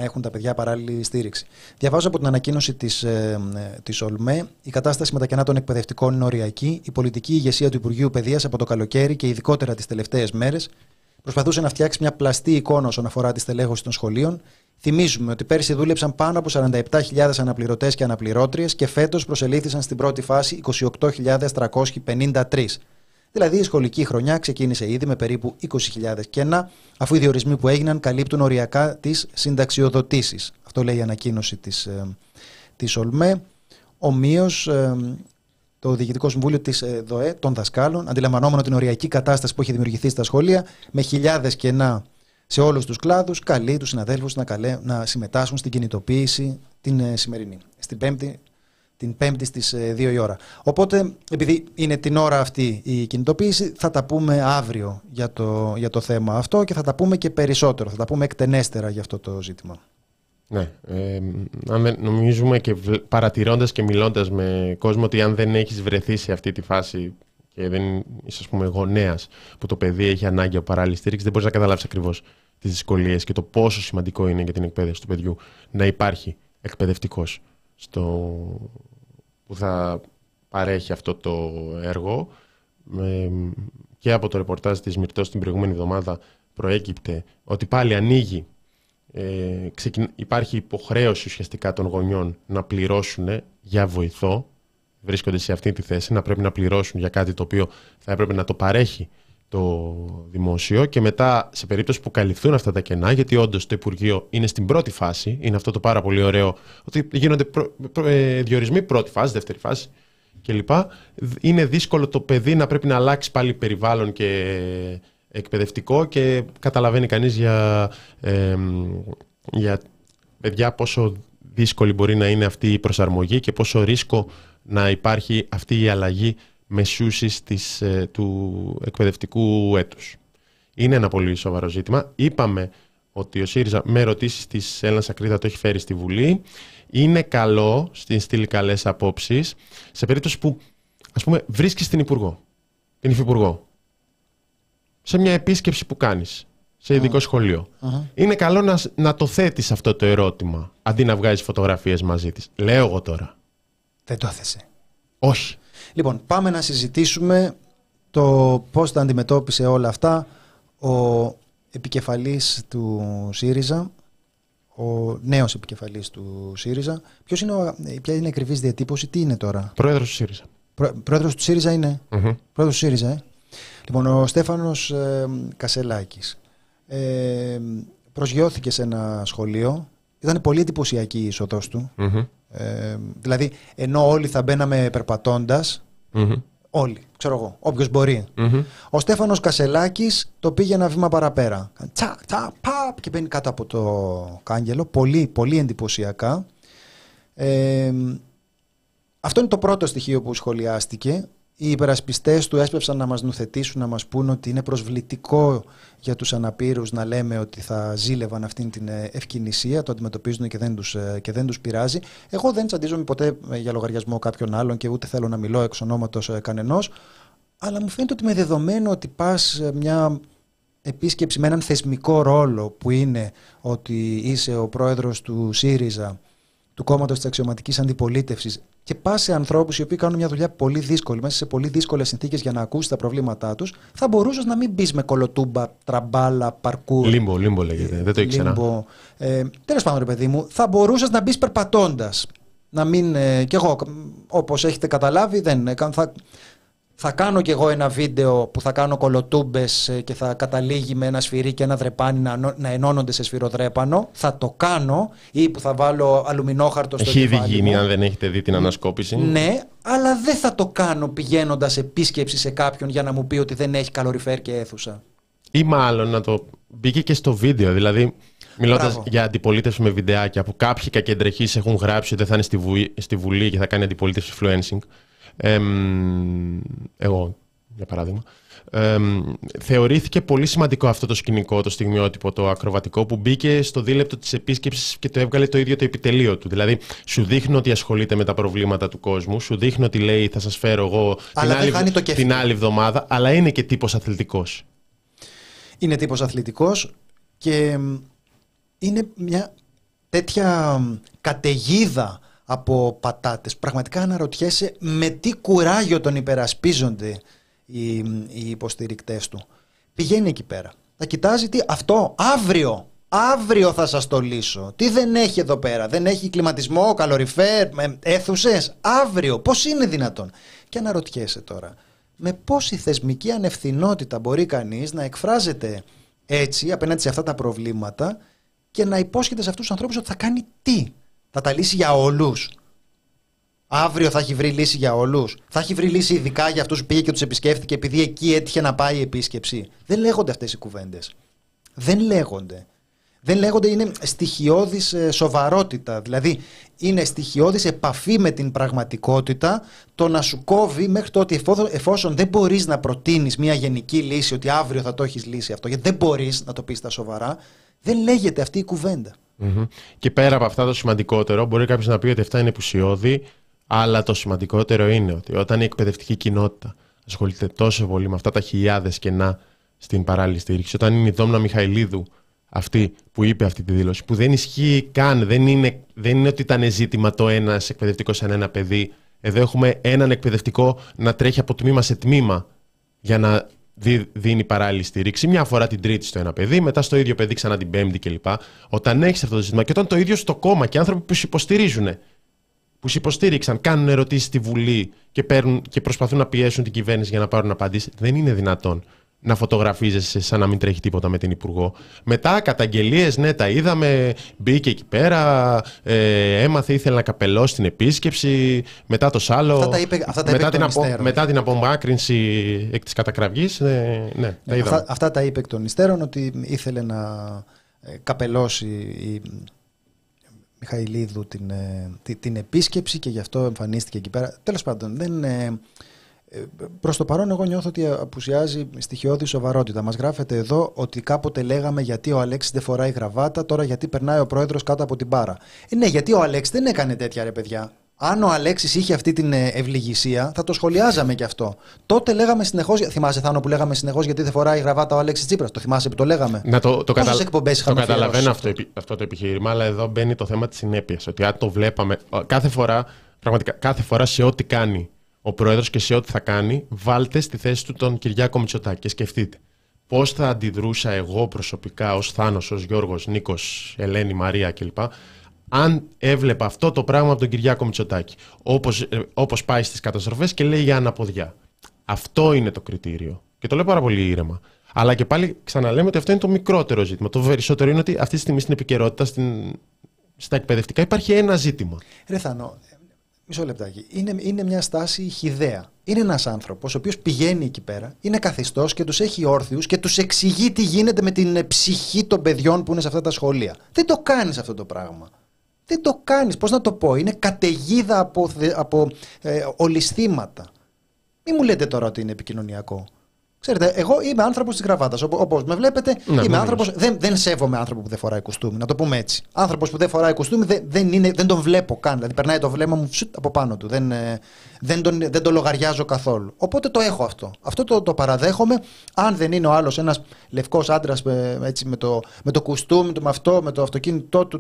έχουν τα παιδιά παράλληλη στήριξη. Διαβάζω από την ανακοίνωση της ΟΛΜΕ, η κατάσταση με τα κενά των εκπαιδευτικών είναι οριακή. Η πολιτική ηγεσία του Υπουργείου Παιδείας από το καλοκαίρι και ειδικότερα τις τελευταίες μέρες προσπαθούσε να φτιάξει μια πλαστή εικόνα όσον αφορά τη στελέχωση των σχολείων. Θυμίζουμε ότι πέρσι δούλεψαν πάνω από 47.000 αναπληρωτές και αναπληρώτριες και φέτος προσελήφθησαν στην πρώτη φάση 28.353. Δηλαδή η σχολική χρονιά ξεκίνησε ήδη με περίπου 20.000 κενά, αφού οι διορισμοί που έγιναν καλύπτουν οριακά τις συνταξιοδοτήσεις. Αυτό λέει η ανακοίνωση της ΟΛΜΕ. Ομοίως, το Διοικητικό Συμβούλιο της ΔΟΕ, των δασκάλων, αντιλαμβανόμενο την οριακή κατάσταση που έχει δημιουργηθεί στα σχολεία, με χιλιάδες κενά σε όλους τους κλάδους, καλεί τους συναδέλφους να συμμετάσχουν στην κινητοποίηση την σημερινή, την Πέμπτη στις 2 η ώρα. Οπότε, επειδή είναι την ώρα αυτή η κινητοποίηση, θα τα πούμε αύριο για το θέμα αυτό και θα τα πούμε και περισσότερο, θα τα πούμε εκτενέστερα για αυτό το ζήτημα. Ναι, νομίζουμε και παρατηρώντας και μιλώντας με κόσμο ότι αν δεν έχεις βρεθεί σε αυτή τη φάση και δεν είσαι, ας πούμε, γονέας που το παιδί έχει ανάγκη από παράλληλη στήριξη, δεν μπορείς να καταλάβεις ακριβώς τις δυσκολίες και το πόσο σημαντικό είναι για την εκπαίδευση του παιδιού να υπάρχει εκπαιδευτικός που θα παρέχει αυτό το έργο. Και από το ρεπορτάζ της Μυρτός την προηγούμενη εβδομάδα προέκυπτε ότι πάλι ανοίγει. Υπάρχει υποχρέωση ουσιαστικά των γονιών να πληρώσουν για βοηθό. Βρίσκονται σε αυτή τη θέση, να πρέπει να πληρώσουν για κάτι το οποίο θα έπρεπε να το παρέχει το δημόσιο, και μετά σε περίπτωση που καλυφθούν αυτά τα κενά, γιατί όντως το Υπουργείο είναι στην πρώτη φάση, είναι αυτό το πάρα πολύ ωραίο ότι γίνονται διορισμοί πρώτη φάση, δεύτερη φάση κλπ. Είναι δύσκολο το παιδί να πρέπει να αλλάξει πάλι περιβάλλον και εκπαιδευτικό, και καταλαβαίνει κανείς για παιδιά πόσο δύσκολη μπορεί να είναι αυτή η προσαρμογή και πόσο ρίσκο να υπάρχει αυτή η αλλαγή μεσούσης του εκπαιδευτικού έτους. Είναι ένα πολύ σοβαρό ζήτημα. Είπαμε ότι ο ΣΥΡΙΖΑ με ρωτήσεις της Έλληνας Ακρίδα το έχει φέρει στη Βουλή. Είναι καλό στην στήλη καλές απόψεις σε περίπτωση που, ας πούμε, βρίσκεις την υφυπουργό, σε μια επίσκεψη που κάνεις σε ειδικό σχολείο. Είναι καλό να το θέτεις αυτό το ερώτημα, αντί να βγάζεις φωτογραφίες μαζί της. Λέω εγώ τώρα. Δεν το έθεσε. Όχι. Λοιπόν, πάμε να συζητήσουμε το πώς τα αντιμετώπισε όλα αυτά ο επικεφαλής του ΣΥΡΙΖΑ, ο νέος επικεφαλής του ΣΥΡΙΖΑ. Ποια είναι η ακριβής διατύπωση, τι είναι τώρα? Πρόεδρος του ΣΥΡΙΖΑ. Πρόεδρος του ΣΥΡΙΖΑ είναι. Πρόεδρος του ΣΥΡΙΖΑ, Λοιπόν, ο Στέφανος Κασελάκης προσγειώθηκε σε ένα σχολείο. Ήταν πολύ εντυπωσιακή η είσοδος του. Δηλαδή, ενώ όλοι θα μπαίναμε περπατώντας, όλοι, ξέρω εγώ, όποιος μπορεί. Ο Στέφανος Κασελάκης το πήγε ένα βήμα παραπέρα. Τσακ, τσακ, παπ, και μπαίνει κάτω από το κάγκελο. Πολύ, πολύ εντυπωσιακά. Αυτό είναι το πρώτο στοιχείο που σχολιάστηκε. Οι υπερασπιστές του έσπευσαν να μας νουθετήσουν, να μας πούν ότι είναι προσβλητικό για τους αναπήρους να λέμε ότι θα ζήλευαν αυτήν την ευκινησία, το αντιμετωπίζουν και δεν τους πειράζει. Εγώ δεν τσαντίζομαι ποτέ για λογαριασμό κάποιων άλλων και ούτε θέλω να μιλώ εξ ονόματος κανενός, αλλά μου φαίνεται ότι με δεδομένο ότι πας μια επίσκεψη με έναν θεσμικό ρόλο που είναι ότι είσαι ο πρόεδρος του ΣΥΡΙΖΑ, του κόμματος της αξιωματικής αντιπολίτευσης, και πας σε ανθρώπους οι οποίοι κάνουν μια δουλειά πολύ δύσκολη, μέσα σε πολύ δύσκολες συνθήκες για να ακούσεις τα προβλήματά τους, θα μπορούσες να μην μπει με κολοτούμπα, τραμπάλα, παρκούρ. Λίμπο λέγεται, δεν το ήξερα. Τέλος πάντων, ρε παιδί μου, θα μπορούσες να μπει περπατώντας. Να μην. Κι εγώ, όπως έχετε καταλάβει, δεν. Θα κάνω κι εγώ ένα βίντεο που θα κάνω κολοτούμπες και θα καταλήγει με ένα σφυρί και ένα δρεπάνι να ενώνονται σε σφυροδρέπανο. Θα το κάνω, ή που θα βάλω αλουμινόχαρτο στο κεφάλι. Έχει ήδη γίνει, αν δεν έχετε δει την ανασκόπηση. Ναι, αλλά δεν θα το κάνω πηγαίνοντας επίσκεψη σε κάποιον για να μου πει ότι δεν έχει καλωριφέρ και αίθουσα. Ή μάλλον να το μπήκε και στο βίντεο, δηλαδή. Μιλώντας για αντιπολίτευση με βιντεάκια που κάποιοι κακεντρεχείς έχουν γράψει ότι θα είναι στη Βουλή και θα κάνει αντιπολίτευση influencing. Εγώ, για παράδειγμα. Θεωρήθηκε πολύ σημαντικό αυτό το σκηνικό, το στιγμιότυπο, το ακροβατικό που μπήκε στο δίλεπτο της επίσκεψης και το έβγαλε το ίδιο το επιτελείο του. Δηλαδή, σου δείχνω ότι ασχολείται με τα προβλήματα του κόσμου, σου δείχνω ότι λέει θα σας φέρω εγώ την άλλη εβδομάδα, αλλά είναι και τύπος αθλητικός. Είναι τύπος αθλητικός και. Είναι μια τέτοια καταιγίδα από πατάτες. Πραγματικά αναρωτιέσαι με τι κουράγιο τον υπερασπίζονται οι υποστηρικτές του. Πηγαίνει εκεί πέρα. Θα κοιτάζει τι αυτό αύριο. Αύριο θα σας το λύσω. Τι δεν έχει εδώ πέρα. Δεν έχει κλιματισμό, καλωριφέρ, αίθουσες. Αύριο. Πώς είναι δυνατόν. Και αναρωτιέσαι τώρα. Με πόση θεσμική ανευθυνότητα μπορεί κανείς να εκφράζεται έτσι απέναντι σε αυτά τα προβλήματα και να υπόσχεται σε αυτούς τους ανθρώπους ότι θα κάνει τι. Θα τα λύσει για όλους. Αύριο θα έχει βρει λύση για όλους. Θα έχει βρει λύση ειδικά για αυτούς που πήγε και τους επισκέφθηκε επειδή εκεί έτυχε να πάει η επίσκεψη. Δεν λέγονται αυτές οι κουβέντες. Δεν λέγονται. Δεν λέγονται, είναι στοιχειώδης σοβαρότητα. Δηλαδή, είναι στοιχειώδης επαφή με την πραγματικότητα το να σου κόβει μέχρι το ότι εφόσον δεν μπορείς να προτείνεις μια γενική λύση, ότι αύριο θα το έχεις λύσει αυτό, γιατί δεν μπορείς να το πεις τα σοβαρά. Δεν λέγεται αυτή η κουβέντα. Και πέρα από αυτά το σημαντικότερο, μπορεί κάποιος να πει ότι αυτά είναι πουσιώδη, αλλά το σημαντικότερο είναι ότι όταν η εκπαιδευτική κοινότητα ασχολείται τόσο πολύ με αυτά τα χιλιάδες κενά στην παράλληλη στήριξη, όταν είναι η Δόμνα Μιχαηλίδου αυτή που είπε αυτή τη δήλωση, που δεν ισχύει καν, δεν είναι ότι ήταν ζήτημα το ένας εκπαιδευτικός σαν ένα παιδί. Εδώ έχουμε έναν εκπαιδευτικό να τρέχει από τμήμα σε τμήμα για να δίνει παράλληλη στήριξη. Μια φορά την Τρίτη στο ένα παιδί, μετά στο ίδιο παιδί ξανά την Πέμπτη κλπ. Όταν έχεις αυτό το ζήτημα και όταν το ίδιο στο κόμμα και άνθρωποι που σε υποστηρίζουν, που σε υποστήριξαν, κάνουν ερωτήσεις στη Βουλή και, προσπαθούν να πιέσουν την κυβέρνηση για να πάρουν απαντήσεις, δεν είναι δυνατόν να φωτογραφίζεσαι σαν να μην τρέχει τίποτα με την Υπουργό. Μετά καταγγελίες, ναι, τα είδαμε, μπήκε εκεί πέρα, έμαθε, ήθελε να καπελώσει την επίσκεψη, μετά το σάλο, μετά την απομάκρυνση εκ της κατακραυγής, ναι, τα είδαμε. Αυτά τα είπε εκ των υστέρων, ότι ήθελε να καπελώσει η Μιχαηλίδου την επίσκεψη και γι' αυτό εμφανίστηκε εκεί πέρα. Τέλος πάντων, δεν... Προς το παρόν εγώ νιώθω ότι απουσιάζει στοιχειώδη σοβαρότητα. Μας γράφεται εδώ ότι κάποτε λέγαμε γιατί ο Αλέξης δεν φοράει γραβάτα, τώρα γιατί περνάει ο πρόεδρος κάτω από την μπάρα. Ναι, γιατί ο Αλέξης δεν έκανε τέτοια, ρε παιδιά. Αν ο Αλέξης είχε αυτή την ευληγησία, θα το σχολιάζαμε κι αυτό. Τότε λέγαμε συνεχώς. Θυμάσαι, Θάνο, που λέγαμε συνεχώς γιατί δεν φοράει γραβάτα ο Αλέξης Τσίπρας. Το θυμάσαι που το λέγαμε. Το καταλαβαίνω αυτό το επιχείρημα, αλλά εδώ μπαίνει το θέμα της συνέπειας. Ότι αν το βλέπαμε κάθε φορά σε ό,τι κάνει ο πρόεδρος και σε ό,τι θα κάνει, βάλτε στη θέση του τον Κυριάκο Μητσοτάκη και σκεφτείτε πώς θα αντιδρούσα εγώ προσωπικά ως Θάνος, ως Γιώργος, Νίκος, Ελένη, Μαρία κλπ. Αν έβλεπα αυτό το πράγμα από τον Κυριάκο Μητσοτάκη, όπως πάει στις καταστροφές και λέει για αναποδιά. Αυτό είναι το κριτήριο και το λέω πάρα πολύ ήρεμα. Αλλά και πάλι ξαναλέμε ότι αυτό είναι το μικρότερο ζήτημα. Το περισσότερο είναι ότι αυτή τη στιγμή στην επικαιρότητα, στα εκπαιδευτικά υπάρχει ένα ζήτημα. Ρε Θάνο, μισό λεπτάκι. Είναι μια στάση χυδαία. Είναι ένας άνθρωπος ο οποίος πηγαίνει εκεί πέρα, είναι καθιστός και τους έχει όρθιους και τους εξηγεί τι γίνεται με την ψυχή των παιδιών που είναι σε αυτά τα σχολεία. Δεν το κάνεις αυτό το πράγμα. Δεν το κάνεις. Πώς να το πω. Είναι καταιγίδα από ολισθήματα. Μην μου λέτε τώρα ότι είναι επικοινωνιακό. Ξέρετε, εγώ είμαι άνθρωπος της γραβάτας. Όπως με βλέπετε, ναι, είμαι άνθρωπος. Δεν σέβομαι άνθρωπο που δεν φοράει κουστούμι, να το πούμε έτσι. Άνθρωπος που δεν φοράει κουστούμι δεν τον βλέπω καν. Δηλαδή, περνάει το βλέμμα μου από πάνω του. Δεν το λογαριάζω καθόλου. Οπότε το έχω αυτό. Αυτό το παραδέχομαι. Αν δεν είναι ο άλλος ένας λευκός άντρας με το κουστούμι του, με το αυτοκίνητό του,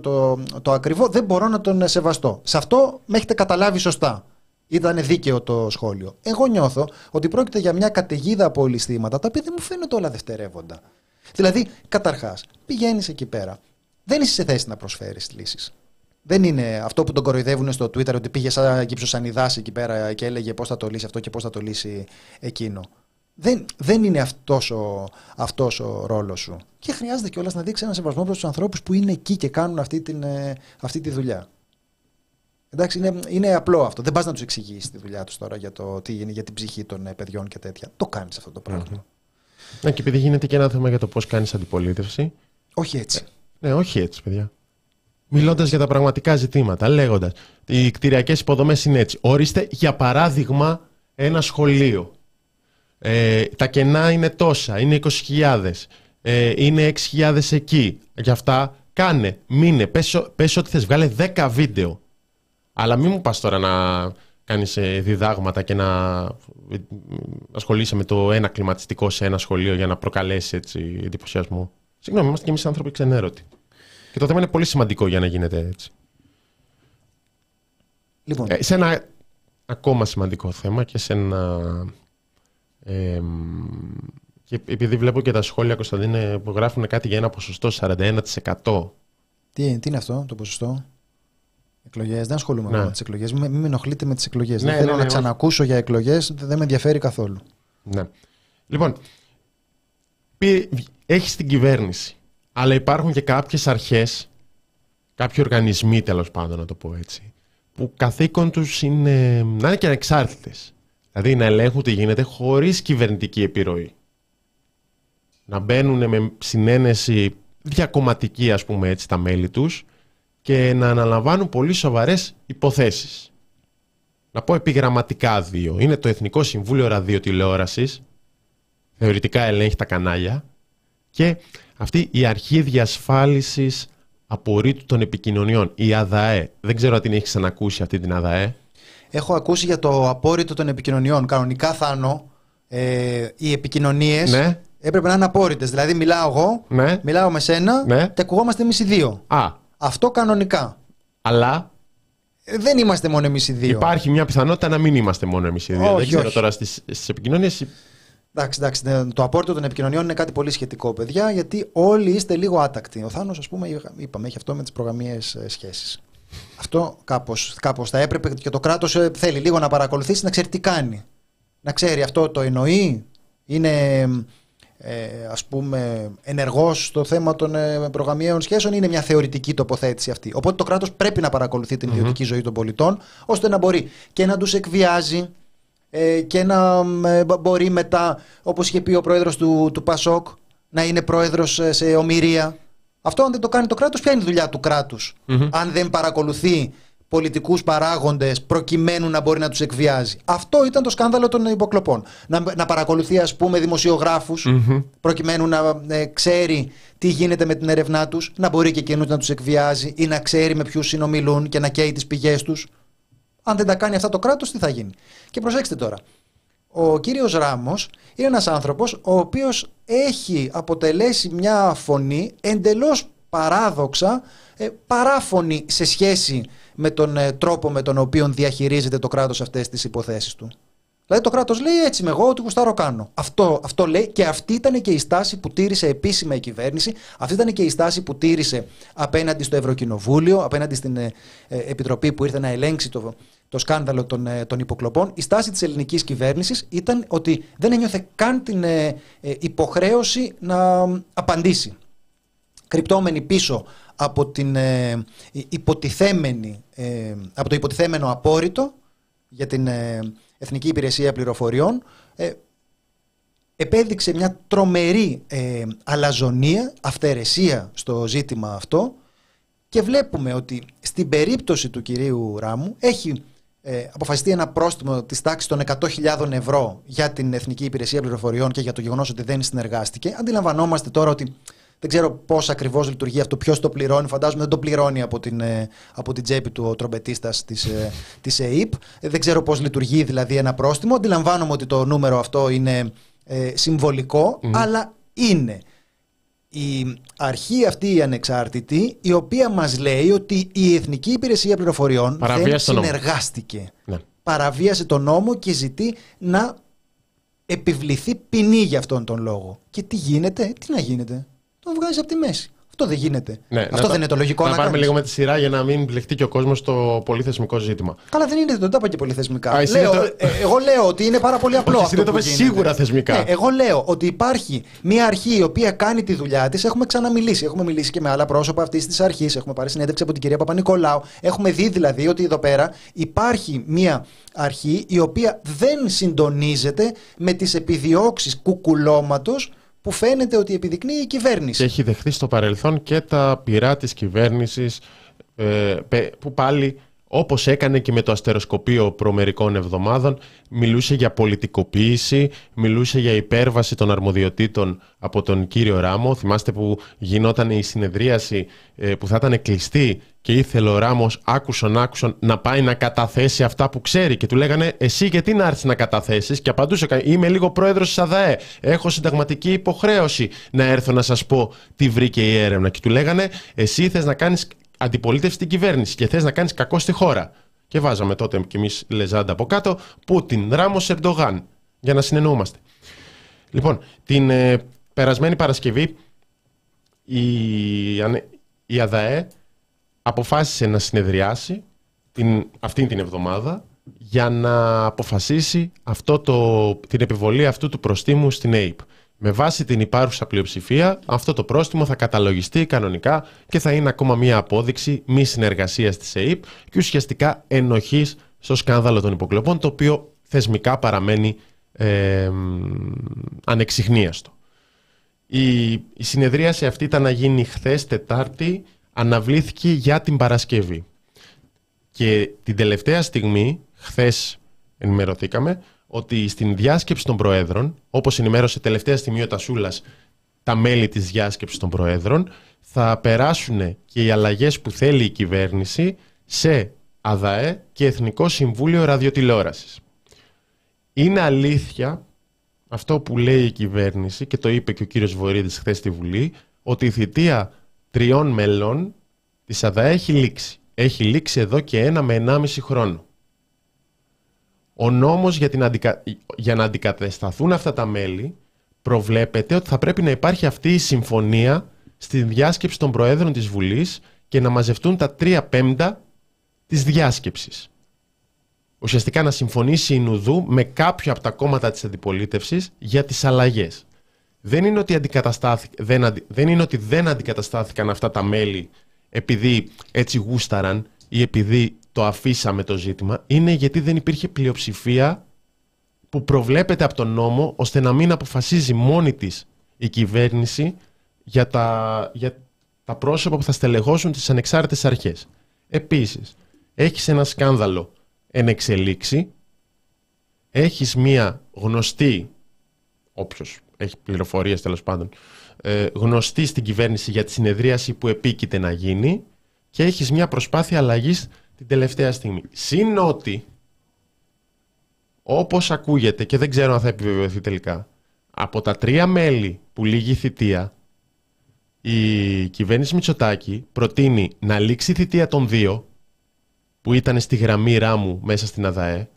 το ακριβό, δεν μπορώ να τον σεβαστώ. Σε αυτό με έχετε καταλάβει σωστά. Ήταν δίκαιο το σχόλιο. Εγώ νιώθω ότι πρόκειται για μια καταιγίδα από ολισθήματα, τα οποία δεν μου φαίνονται όλα δευτερεύοντα. Δηλαδή, καταρχάς, πηγαίνεις εκεί πέρα. Δεν είσαι σε θέση να προσφέρεις λύσεις. Δεν είναι αυτό που τον κοροϊδεύουν στο Twitter, ότι πήγε σαν Κυψοσανιδάς εκεί πέρα και έλεγε πώς θα το λύσει αυτό και πώς θα το λύσει εκείνο. Δεν είναι αυτός ο ρόλος σου. Και χρειάζεται κιόλας να δείξει ένα σεβασμό προς τους ανθρώπους που είναι εκεί και κάνουν αυτή τη δουλειά. Εντάξει, είναι απλό αυτό. Δεν πας να τους εξηγήσεις τη δουλειά τους τώρα για την ψυχή των παιδιών και τέτοια. Το κάνεις αυτό το πράγμα. Ναι, και επειδή γίνεται και ένα θέμα για το πώς κάνεις αντιπολίτευση. Όχι έτσι. Ναι, όχι έτσι, παιδιά. Μιλώντας για τα πραγματικά ζητήματα, λέγοντας οι κτηριακές υποδομές είναι έτσι. Ορίστε, για παράδειγμα, ένα σχολείο. Τα κενά είναι τόσα, είναι 20.000, είναι 6.000 εκεί. Γι' αυτά κάνε, μείνε, πες ό,τι θες, βγάλε 10 βίντεο. Αλλά μην μου πας τώρα να κάνεις διδάγματα και να ασχολείσαι με το ένα κλιματιστικό σε ένα σχολείο για να προκαλέσει έτσι εντυπωσιασμό. Συγγνώμη, είμαστε και εμείς άνθρωποι ξενέρωτοι. Και το θέμα είναι πολύ σημαντικό για να γίνεται έτσι. Λοιπόν. Σε ένα ακόμα σημαντικό θέμα και σε ένα... και επειδή βλέπω και τα σχόλια, Κωνσταντίνε, που γράφουν κάτι για ένα ποσοστό 41%. Τι είναι αυτό το ποσοστό? Εκλογές. Δεν ασχολούμαι με τις εκλογές. Μην με ενοχλείτε με τις εκλογές. Δεν θέλω να ξανακούσω για εκλογές. Δεν με ενδιαφέρει καθόλου. Ναι. Λοιπόν, έχεις την κυβέρνηση, αλλά υπάρχουν και κάποιες αρχές, κάποιοι οργανισμοί τέλος πάντων, να το πω έτσι, που καθήκον τους είναι να είναι και ανεξάρτητες. Δηλαδή να ελέγχουν τι γίνεται χωρίς κυβερνητική επιρροή. Να μπαίνουν με συνένεση διακομματική, ας πούμε έτσι, τα μέλη τους, και να αναλαμβάνουν πολύ σοβαρές υποθέσεις. Να πω επιγραμματικά δύο. Είναι το Εθνικό Συμβούλιο Ραδιοτηλεόρασης, θεωρητικά ελέγχει τα κανάλια, και αυτή η Αρχή Διασφάλισης Απορρίτου των Επικοινωνιών, η ΑΔΑΕ. Δεν ξέρω αν την έχεις ξανακούσει αυτή την ΑΔΑΕ. Έχω ακούσει για το απόρριτο των επικοινωνιών. Κανονικά, Θάνο, οι επικοινωνίες... Ναι. Έπρεπε να είναι απόρριτες. Δηλαδή μιλάω εγώ, ναι, μιλάω με σένα, ναι, και ακουγόμαστε εμείς οι δύο. Αυτό κανονικά. Αλλά δεν είμαστε μόνο εμείς οι δύο. Υπάρχει μια πιθανότητα να μην είμαστε μόνο εμείς οι δύο. Όχι, δεν ξέρω τώρα στις επικοινωνίες. Εντάξει, το απόρριτο των επικοινωνιών είναι κάτι πολύ σχετικό, παιδιά, γιατί όλοι είστε λίγο άτακτοι. Ο Θάνος, ας πούμε, είπαμε, έχει αυτό με τις προγραμμίες σχέσεις. Αυτό κάπως θα έπρεπε, και το κράτος θέλει λίγο να παρακολουθήσει, να ξέρει τι κάνει. Να ξέρει αυτό το εννοεί, είναι... ας πούμε, ενεργός στο θέμα των προγαμιαίων σχέσεων, είναι μια θεωρητική τοποθέτηση αυτή. Οπότε το κράτος πρέπει να παρακολουθεί την ιδιωτική ζωή των πολιτών, ώστε να μπορεί και να τους εκβιάζει και να μπορεί μετά, όπως είχε πει ο πρόεδρος του ΠΑΣΟΚ, να είναι πρόεδρος σε ομηρία. Αυτό αν δεν το κάνει το κράτος, ποια είναι η δουλειά του κράτους? Αν δεν παρακολουθεί πολιτικούς παράγοντες προκειμένου να μπορεί να τους εκβιάζει. Αυτό ήταν το σκάνδαλο των υποκλοπών. Να παρακολουθεί, ας πούμε, δημοσιογράφους προκειμένου να ξέρει τι γίνεται με την ερευνά τους, να μπορεί και εκείνους να τους εκβιάζει ή να ξέρει με ποιους συνομιλούν και να καίει τις πηγές τους. Αν δεν τα κάνει αυτά το κράτος, τι θα γίνει? Και προσέξτε τώρα. Ο κύριος Ράμος είναι ένας άνθρωπος ο οποίος έχει αποτελέσει μια φωνή εντελώς παράδοξα, παράφωνη σε σχέση με τον τρόπο με τον οποίο διαχειρίζεται το κράτος αυτές τις υποθέσεις του. Δηλαδή το κράτος λέει έτσι είμαι εγώ, ότι γουστάρω κάνω. Αυτό λέει, και αυτή ήταν και η στάση που τήρησε επίσημα η κυβέρνηση, αυτή ήταν και η στάση που τήρησε απέναντι στο Ευρωκοινοβούλιο, απέναντι στην Επιτροπή που ήρθε να ελέγξει το σκάνδαλο των υποκλοπών. Η στάση της ελληνικής κυβέρνησης ήταν ότι δεν ένιωθε καν την υποχρέωση να απαντήσει. Κρυπτόμενη πίσω από από το υποτιθέμενο απόρριτο για την Εθνική Υπηρεσία Πληροφοριών, επέδειξε μια τρομερή αλαζονία, αυθαιρεσία στο ζήτημα αυτό, και βλέπουμε ότι στην περίπτωση του κυρίου Ράμου έχει αποφασιστεί ένα πρόστιμο της τάξης των 100.000 ευρώ για την Εθνική Υπηρεσία Πληροφοριών και για το γεγονός ότι δεν συνεργάστηκε. Αντιλαμβανόμαστε τώρα ότι δεν ξέρω πώς ακριβώς λειτουργεί αυτό, ποιος το πληρώνει. Φαντάζομαι δεν το πληρώνει από την τσέπη του ο τρομπετίστας της ΕΥΠ. Δεν ξέρω πώς λειτουργεί δηλαδή ένα πρόστιμο. Αντιλαμβάνομαι ότι το νούμερο αυτό είναι συμβολικό, αλλά είναι η αρχή αυτή η ανεξάρτητη, η οποία μας λέει ότι η Εθνική Υπηρεσία Πληροφοριών δεν συνεργάστηκε. Ναι. Παραβίασε τον νόμο και ζητεί να επιβληθεί ποινή για αυτόν τον λόγο. Και τι γίνεται, τι να γίνεται, τον βγάζει από τη μέση. Αυτό δεν γίνεται. Ναι, αυτό δεν είναι το λογικό να πάρουμε λίγο με τη σειρά για να μην μπλεχτεί και ο κόσμος στο πολυθεσμικό ζήτημα. Καλά, δεν τα είπα και πολυθεσμικά. Εγώ λέω ότι είναι πάρα πολύ απλό. Αυτό είναι σίγουρα θεσμικά. Ναι, εγώ λέω ότι υπάρχει μια αρχή η οποία κάνει τη δουλειά της. Έχουμε ξαναμιλήσει. Έχουμε μιλήσει και με άλλα πρόσωπα αυτής της αρχής. Έχουμε πάρει συνέντευξη από την κυρία Παπα-Νικολάου. Έχουμε δει δηλαδή ότι εδώ πέρα υπάρχει μια αρχή η οποία δεν συντονίζεται με τις επιδιώξεις κουκουλώματος που φαίνεται ότι επιδεικνύει η κυβέρνηση. Και έχει δεχθεί στο παρελθόν και τα πειρά της κυβέρνησης, που πάλι, όπως έκανε και με το αστεροσκοπείο προμερικών εβδομάδων, μιλούσε για πολιτικοποίηση, μιλούσε για υπέρβαση των αρμοδιοτήτων από τον κύριο Ράμο. Θυμάστε που γινόταν η συνεδρίαση που θα ήταν κλειστή και ήθελε ο Ράμος άκουσον να πάει να καταθέσει αυτά που ξέρει. Και του λέγανε, εσύ γιατί να έρθεις να καταθέσεις? Και απαντούσε, είμαι λίγο πρόεδρος της ΑΔΑΕ. Έχω συνταγματική υποχρέωση να έρθω να σας πω τι βρήκε η έρευνα. Και του λέγανε, εσύ θες να κάνεις αντιπολίτευση στην κυβέρνηση και θες να κάνεις κακό στη χώρα. Και βάζαμε τότε κι εμείς λεζάντα από κάτω, Πούτιν, Ράμος, Ερντογάν, για να συνεννοούμαστε. Λοιπόν, την περασμένη Παρασκευή η ΑΔΑΕ αποφάσισε να συνεδριάσει αυτήν την εβδομάδα για να αποφασίσει την επιβολή αυτού του προστίμου στην ΕΥΠ. Με βάση την υπάρχουσα πλειοψηφία, αυτό το πρόστιμο θα καταλογιστεί κανονικά και θα είναι ακόμα μία απόδειξη μη συνεργασίας της ΕΥΠ και ουσιαστικά ενοχής στο σκάνδαλο των υποκλοπών, το οποίο θεσμικά παραμένει ανεξιχνίαστο. Η συνεδρίαση αυτή ήταν να γίνει χθες Τετάρτη, αναβλήθηκε για την Παρασκευή. Και την τελευταία στιγμή, χθες ενημερωθήκαμε, ότι στην διάσκεψη των Προέδρων, όπως ενημέρωσε τελευταία στιγμή ο Τασούλας τα μέλη της διάσκεψης των Προέδρων, θα περάσουν και οι αλλαγές που θέλει η κυβέρνηση σε ΑΔΑΕ και Εθνικό Συμβούλιο Ραδιοτηλεόρασης. Είναι αλήθεια αυτό που λέει η κυβέρνηση, και το είπε και ο κύριος Βορίδης χθες στη Βουλή, ότι η θητεία 3 μελών της ΑΔΑΕ έχει λήξει. Έχει λήξει εδώ και 1 με 1,5 χρόνο. Ο νόμος για να αντικατεσταθούν αυτά τα μέλη προβλέπεται ότι θα πρέπει να υπάρχει αυτή η συμφωνία στη διάσκεψη των Προέδρων της Βουλής και να μαζευτούν τα 3/5 της διάσκεψης. Ουσιαστικά να συμφωνήσει η Νουδού με κάποιο από τα κόμματα της αντιπολίτευσης για τις αλλαγές. Δεν είναι ότι δεν αντικαταστάθηκαν αυτά τα μέλη επειδή έτσι γούσταραν ή επειδή το αφήσαμε το ζήτημα, είναι γιατί δεν υπήρχε πλειοψηφία που προβλέπεται από τον νόμο ώστε να μην αποφασίζει μόνη της η κυβέρνηση για τα πρόσωπα που θα στελεχώσουν τις ανεξάρτητες αρχές. Επίσης, έχεις ένα σκάνδαλο εν εξελίξη, έχεις μία γνωστή, όποιος έχει πληροφορίες τέλος πάντων, γνωστή στην κυβέρνηση για τη συνεδρίαση που επίκειται να γίνει και έχεις μία προσπάθεια αλλαγής την τελευταία στιγμή. Συν ότι, όπως ακούγεται και δεν ξέρω αν θα επιβεβαιωθεί τελικά, από τα 3 μέλη που λύγει η θητεία, η κυβέρνηση Μητσοτάκη προτείνει να λήξει η θητεία των 2 που ήταν στη γραμμή Ράμου μέσα στην ΑΔΑΕ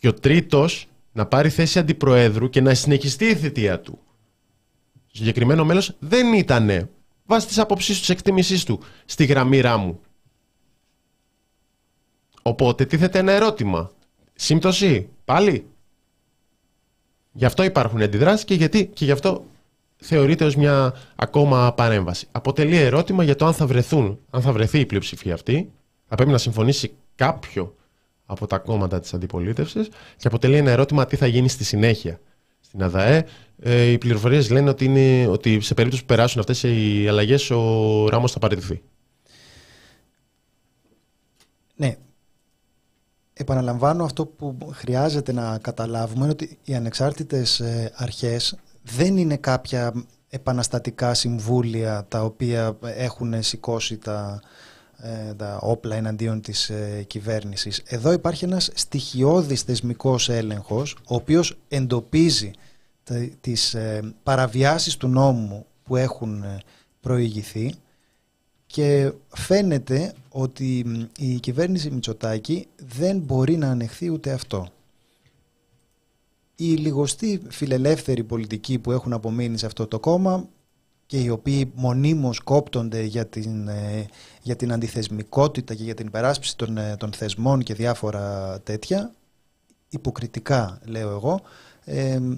και ο 3ος να πάρει θέση αντιπροέδρου και να συνεχιστεί η θητεία του. Το συγκεκριμένο μέλος δεν ήταν, βάσει τις απόψεις του, τις εκτίμησεις του, στη γραμμή Ράμου. Οπότε τίθεται ένα ερώτημα. Σύμπτωση, πάλι. Γι' αυτό υπάρχουν αντιδράσεις και γι' αυτό θεωρείται ως μια ακόμα παρέμβαση. Αποτελεί ερώτημα για το αν θα βρεθεί η πλειοψηφία αυτή. Θα πρέπει να συμφωνήσει κάποιο από τα κόμματα της αντιπολίτευσης και αποτελεί ένα ερώτημα τι θα γίνει στη συνέχεια. Στην ΑΔΑΕ οι πληροφορίες λένε ότι σε περίπτωση που περάσουν αυτές οι αλλαγές ο Ράμος θα παραιτηθεί. Ναι. Επαναλαμβάνω, αυτό που χρειάζεται να καταλάβουμε είναι ότι οι ανεξάρτητες αρχές δεν είναι κάποια επαναστατικά συμβούλια τα οποία έχουν σηκώσει τα όπλα εναντίον της κυβέρνησης. Εδώ υπάρχει ένας στοιχειώδης θεσμικός έλεγχος, ο οποίος εντοπίζει τις παραβιάσεις του νόμου που έχουν προηγηθεί, και φαίνεται ότι η κυβέρνηση Μητσοτάκη δεν μπορεί να ανεχθεί ούτε αυτό. Η λιγοστή φιλελεύθερη πολιτική που έχουν απομείνει σε αυτό το κόμμα και οι οποίοι μονίμως κόπτονται για την αντιθεσμικότητα και για την υπεράσπιση των θεσμών και διάφορα τέτοια, υποκριτικά λέω εγώ,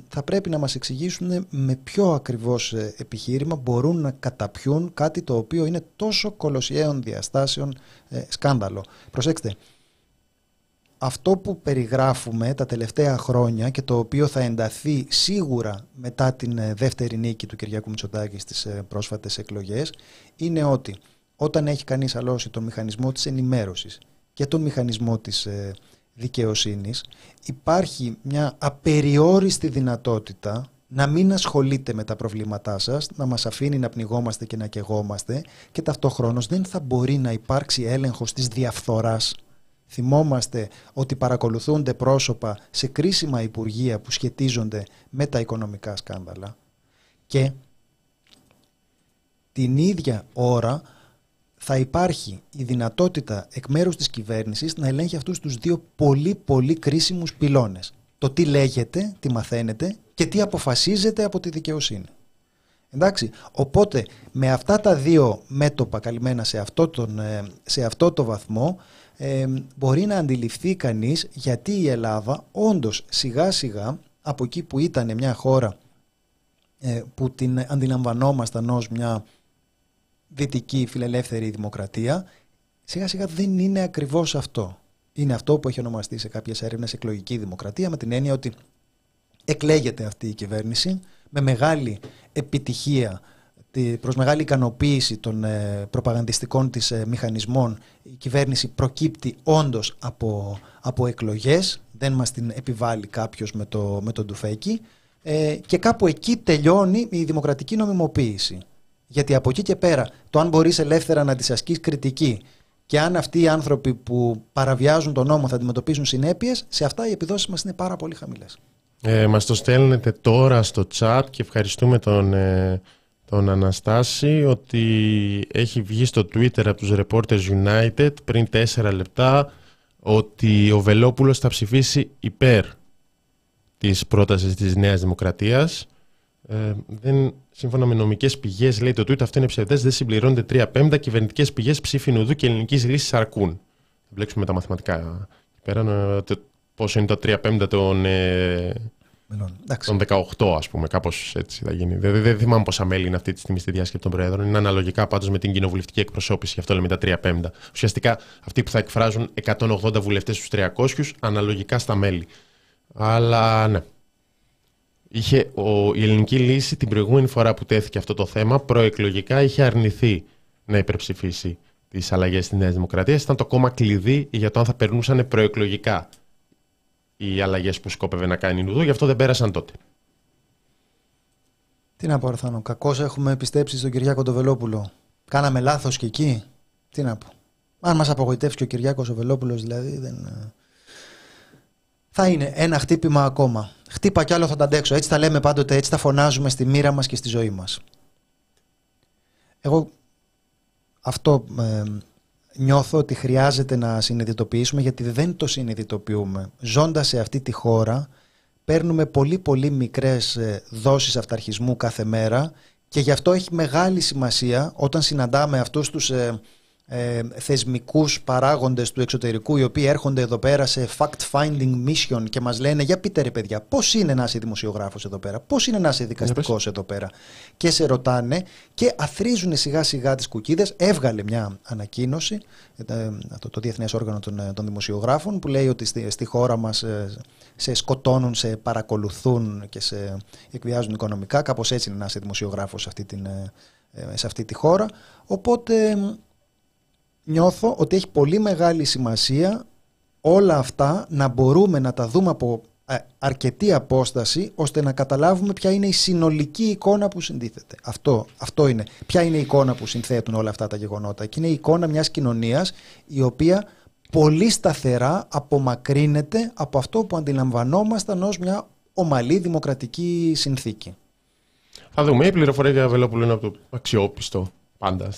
θα πρέπει να μας εξηγήσουν με ποιο ακριβώς επιχείρημα μπορούν να καταπιούν κάτι το οποίο είναι τόσο κολοσιαίων διαστάσεων σκάνδαλο. Προσέξτε, αυτό που περιγράφουμε τα τελευταία χρόνια και το οποίο θα ενταθεί σίγουρα μετά την δεύτερη νίκη του Κυριάκου Μητσοτάκη στις πρόσφατες εκλογές, είναι ότι όταν έχει κανείς αλώσει τον μηχανισμό της ενημέρωσης και τον μηχανισμό της δικαιοσύνης, υπάρχει μια απεριόριστη δυνατότητα να μην ασχολείται με τα προβλήματά σας, να μας αφήνει να πνιγόμαστε και να καιγόμαστε, και ταυτοχρόνως δεν θα μπορεί να υπάρξει έλεγχος της διαφθοράς. Θυμόμαστε ότι παρακολουθούνται πρόσωπα σε κρίσιμα υπουργεία που σχετίζονται με τα οικονομικά σκάνδαλα, και την ίδια ώρα θα υπάρχει η δυνατότητα εκ μέρους της κυβέρνησης να ελέγχει αυτούς τους δύο πολύ πολύ κρίσιμους πυλώνες. Το τι λέγεται, τι μαθαίνετε και τι αποφασίζεται από τη δικαιοσύνη. Εντάξει, οπότε με αυτά τα δύο μέτωπα καλυμμένα σε αυτό το βαθμό, μπορεί να αντιληφθεί κανείς γιατί η Ελλάδα όντως σιγά σιγά από εκεί που ήταν μια χώρα που την αντιλαμβανόμασταν ως μια δυτική φιλελεύθερη δημοκρατία, σιγά σιγά δεν είναι ακριβώς αυτό. Είναι αυτό που έχει ονομαστεί σε κάποιες έρευνες εκλογική δημοκρατία, με την έννοια ότι εκλέγεται αυτή η κυβέρνηση με μεγάλη επιτυχία, προς μεγάλη ικανοποίηση των προπαγανδιστικών της μηχανισμών. Η κυβέρνηση προκύπτει όντως από εκλογές, δεν μας την επιβάλλει κάποιος με τον τουφέκι, και κάπου εκεί τελειώνει η δημοκρατική νομιμοποίηση. Γιατί από εκεί και πέρα, το αν μπορείς ελεύθερα να τις ασκείς κριτική και αν αυτοί οι άνθρωποι που παραβιάζουν τον νόμο θα αντιμετωπίζουν συνέπειες, σε αυτά οι επιδόσεις μας είναι πάρα πολύ χαμηλές. Μας το στέλνετε τώρα στο chat και ευχαριστούμε τον Αναστάση, ότι έχει βγει στο Twitter από τους Reporters United πριν 4 λεπτά ότι ο Βελόπουλος θα ψηφίσει υπέρ της πρότασης της Νέας Δημοκρατίας. Δεν, σύμφωνα με νομικές πηγές, λέει το tweet, αυτό είναι ψευδές, δεν συμπληρώνεται 3/5. Κυβερνητικές πηγές ψήφι Νουδού και Ελληνικής Λύσης αρκούν. Θα μπλέξουμε τα μαθηματικά πέραν, πόσο είναι το 3/5 των 18, ας πούμε, κάπως έτσι θα γίνει. Δεν θυμάμαι πόσα μέλη είναι αυτή τη στιγμή στη διάσκεψη των Προέδρων. Είναι αναλογικά πάντως με την κοινοβουλευτική εκπροσώπηση, γι' αυτό λέμε τα 3/5. Ουσιαστικά αυτοί που θα εκφράζουν 180 βουλευτές στους 300, αναλογικά στα μέλη. Αλλά ναι. Η Ελληνική Λύση την προηγούμενη φορά που τέθηκε αυτό το θέμα, προεκλογικά είχε αρνηθεί να υπερψηφίσει τις αλλαγές στη Νέα Δημοκρατία. Ήταν το κόμμα κλειδί για το αν θα περνούσαν προεκλογικά οι αλλαγές που σκόπευε να κάνει η Νουδού, γι' αυτό δεν πέρασαν τότε. Τι να πω, Αρθάνο, κακώς έχουμε πιστέψει στον Κυριάκο τον Βελόπουλο. Κάναμε λάθος και εκεί. Τι να πω. Αν μας απογοητεύσει και ο Κυριάκος ο Βελόπουλος, δηλαδή, δεν. Θα είναι ένα χτύπημα ακόμα. Χτύπα κι άλλο θα τα αντέξω. Έτσι τα λέμε πάντοτε, έτσι τα φωνάζουμε στη μοίρα μας και στη ζωή μας. Εγώ αυτό νιώθω ότι χρειάζεται να συνειδητοποιήσουμε, γιατί δεν το συνειδητοποιούμε. Ζώντας σε αυτή τη χώρα, παίρνουμε πολύ πολύ μικρές δόσεις αυταρχισμού κάθε μέρα, και γι' αυτό έχει μεγάλη σημασία όταν συναντάμε αυτούς τους θεσμικούς παράγοντες του εξωτερικού, οι οποίοι έρχονται εδώ πέρα σε fact-finding mission και μας λένε, για πείτε ρε παιδιά, πώς είναι να είσαι δημοσιογράφος εδώ πέρα, πώς είναι να είσαι δικαστικός εδώ πέρα, και σε ρωτάνε και αθροίζουν σιγά σιγά τις κουκίδες. Έβγαλε μια ανακοίνωση το Διεθνές Όργανο των Δημοσιογράφων, που λέει ότι στη χώρα μας σε σκοτώνουν, σε παρακολουθούν και σε εκβιάζουν οικονομικά. Κάπως έτσι είναι να είσαι δημοσιογράφος σε αυτή τη χώρα. Οπότε νιώθω ότι έχει πολύ μεγάλη σημασία όλα αυτά να μπορούμε να τα δούμε από αρκετή απόσταση, ώστε να καταλάβουμε ποια είναι η συνολική εικόνα που συντίθεται. Αυτό είναι. Ποια είναι η εικόνα που συνθέτουν όλα αυτά τα γεγονότα. Και είναι η εικόνα μιας κοινωνίας η οποία πολύ σταθερά απομακρύνεται από αυτό που αντιλαμβανόμασταν ως μια ομαλή δημοκρατική συνθήκη. Θα δούμε. Η πληροφορία για Βελόπουλου είναι από το αξιόπιστο πάντα,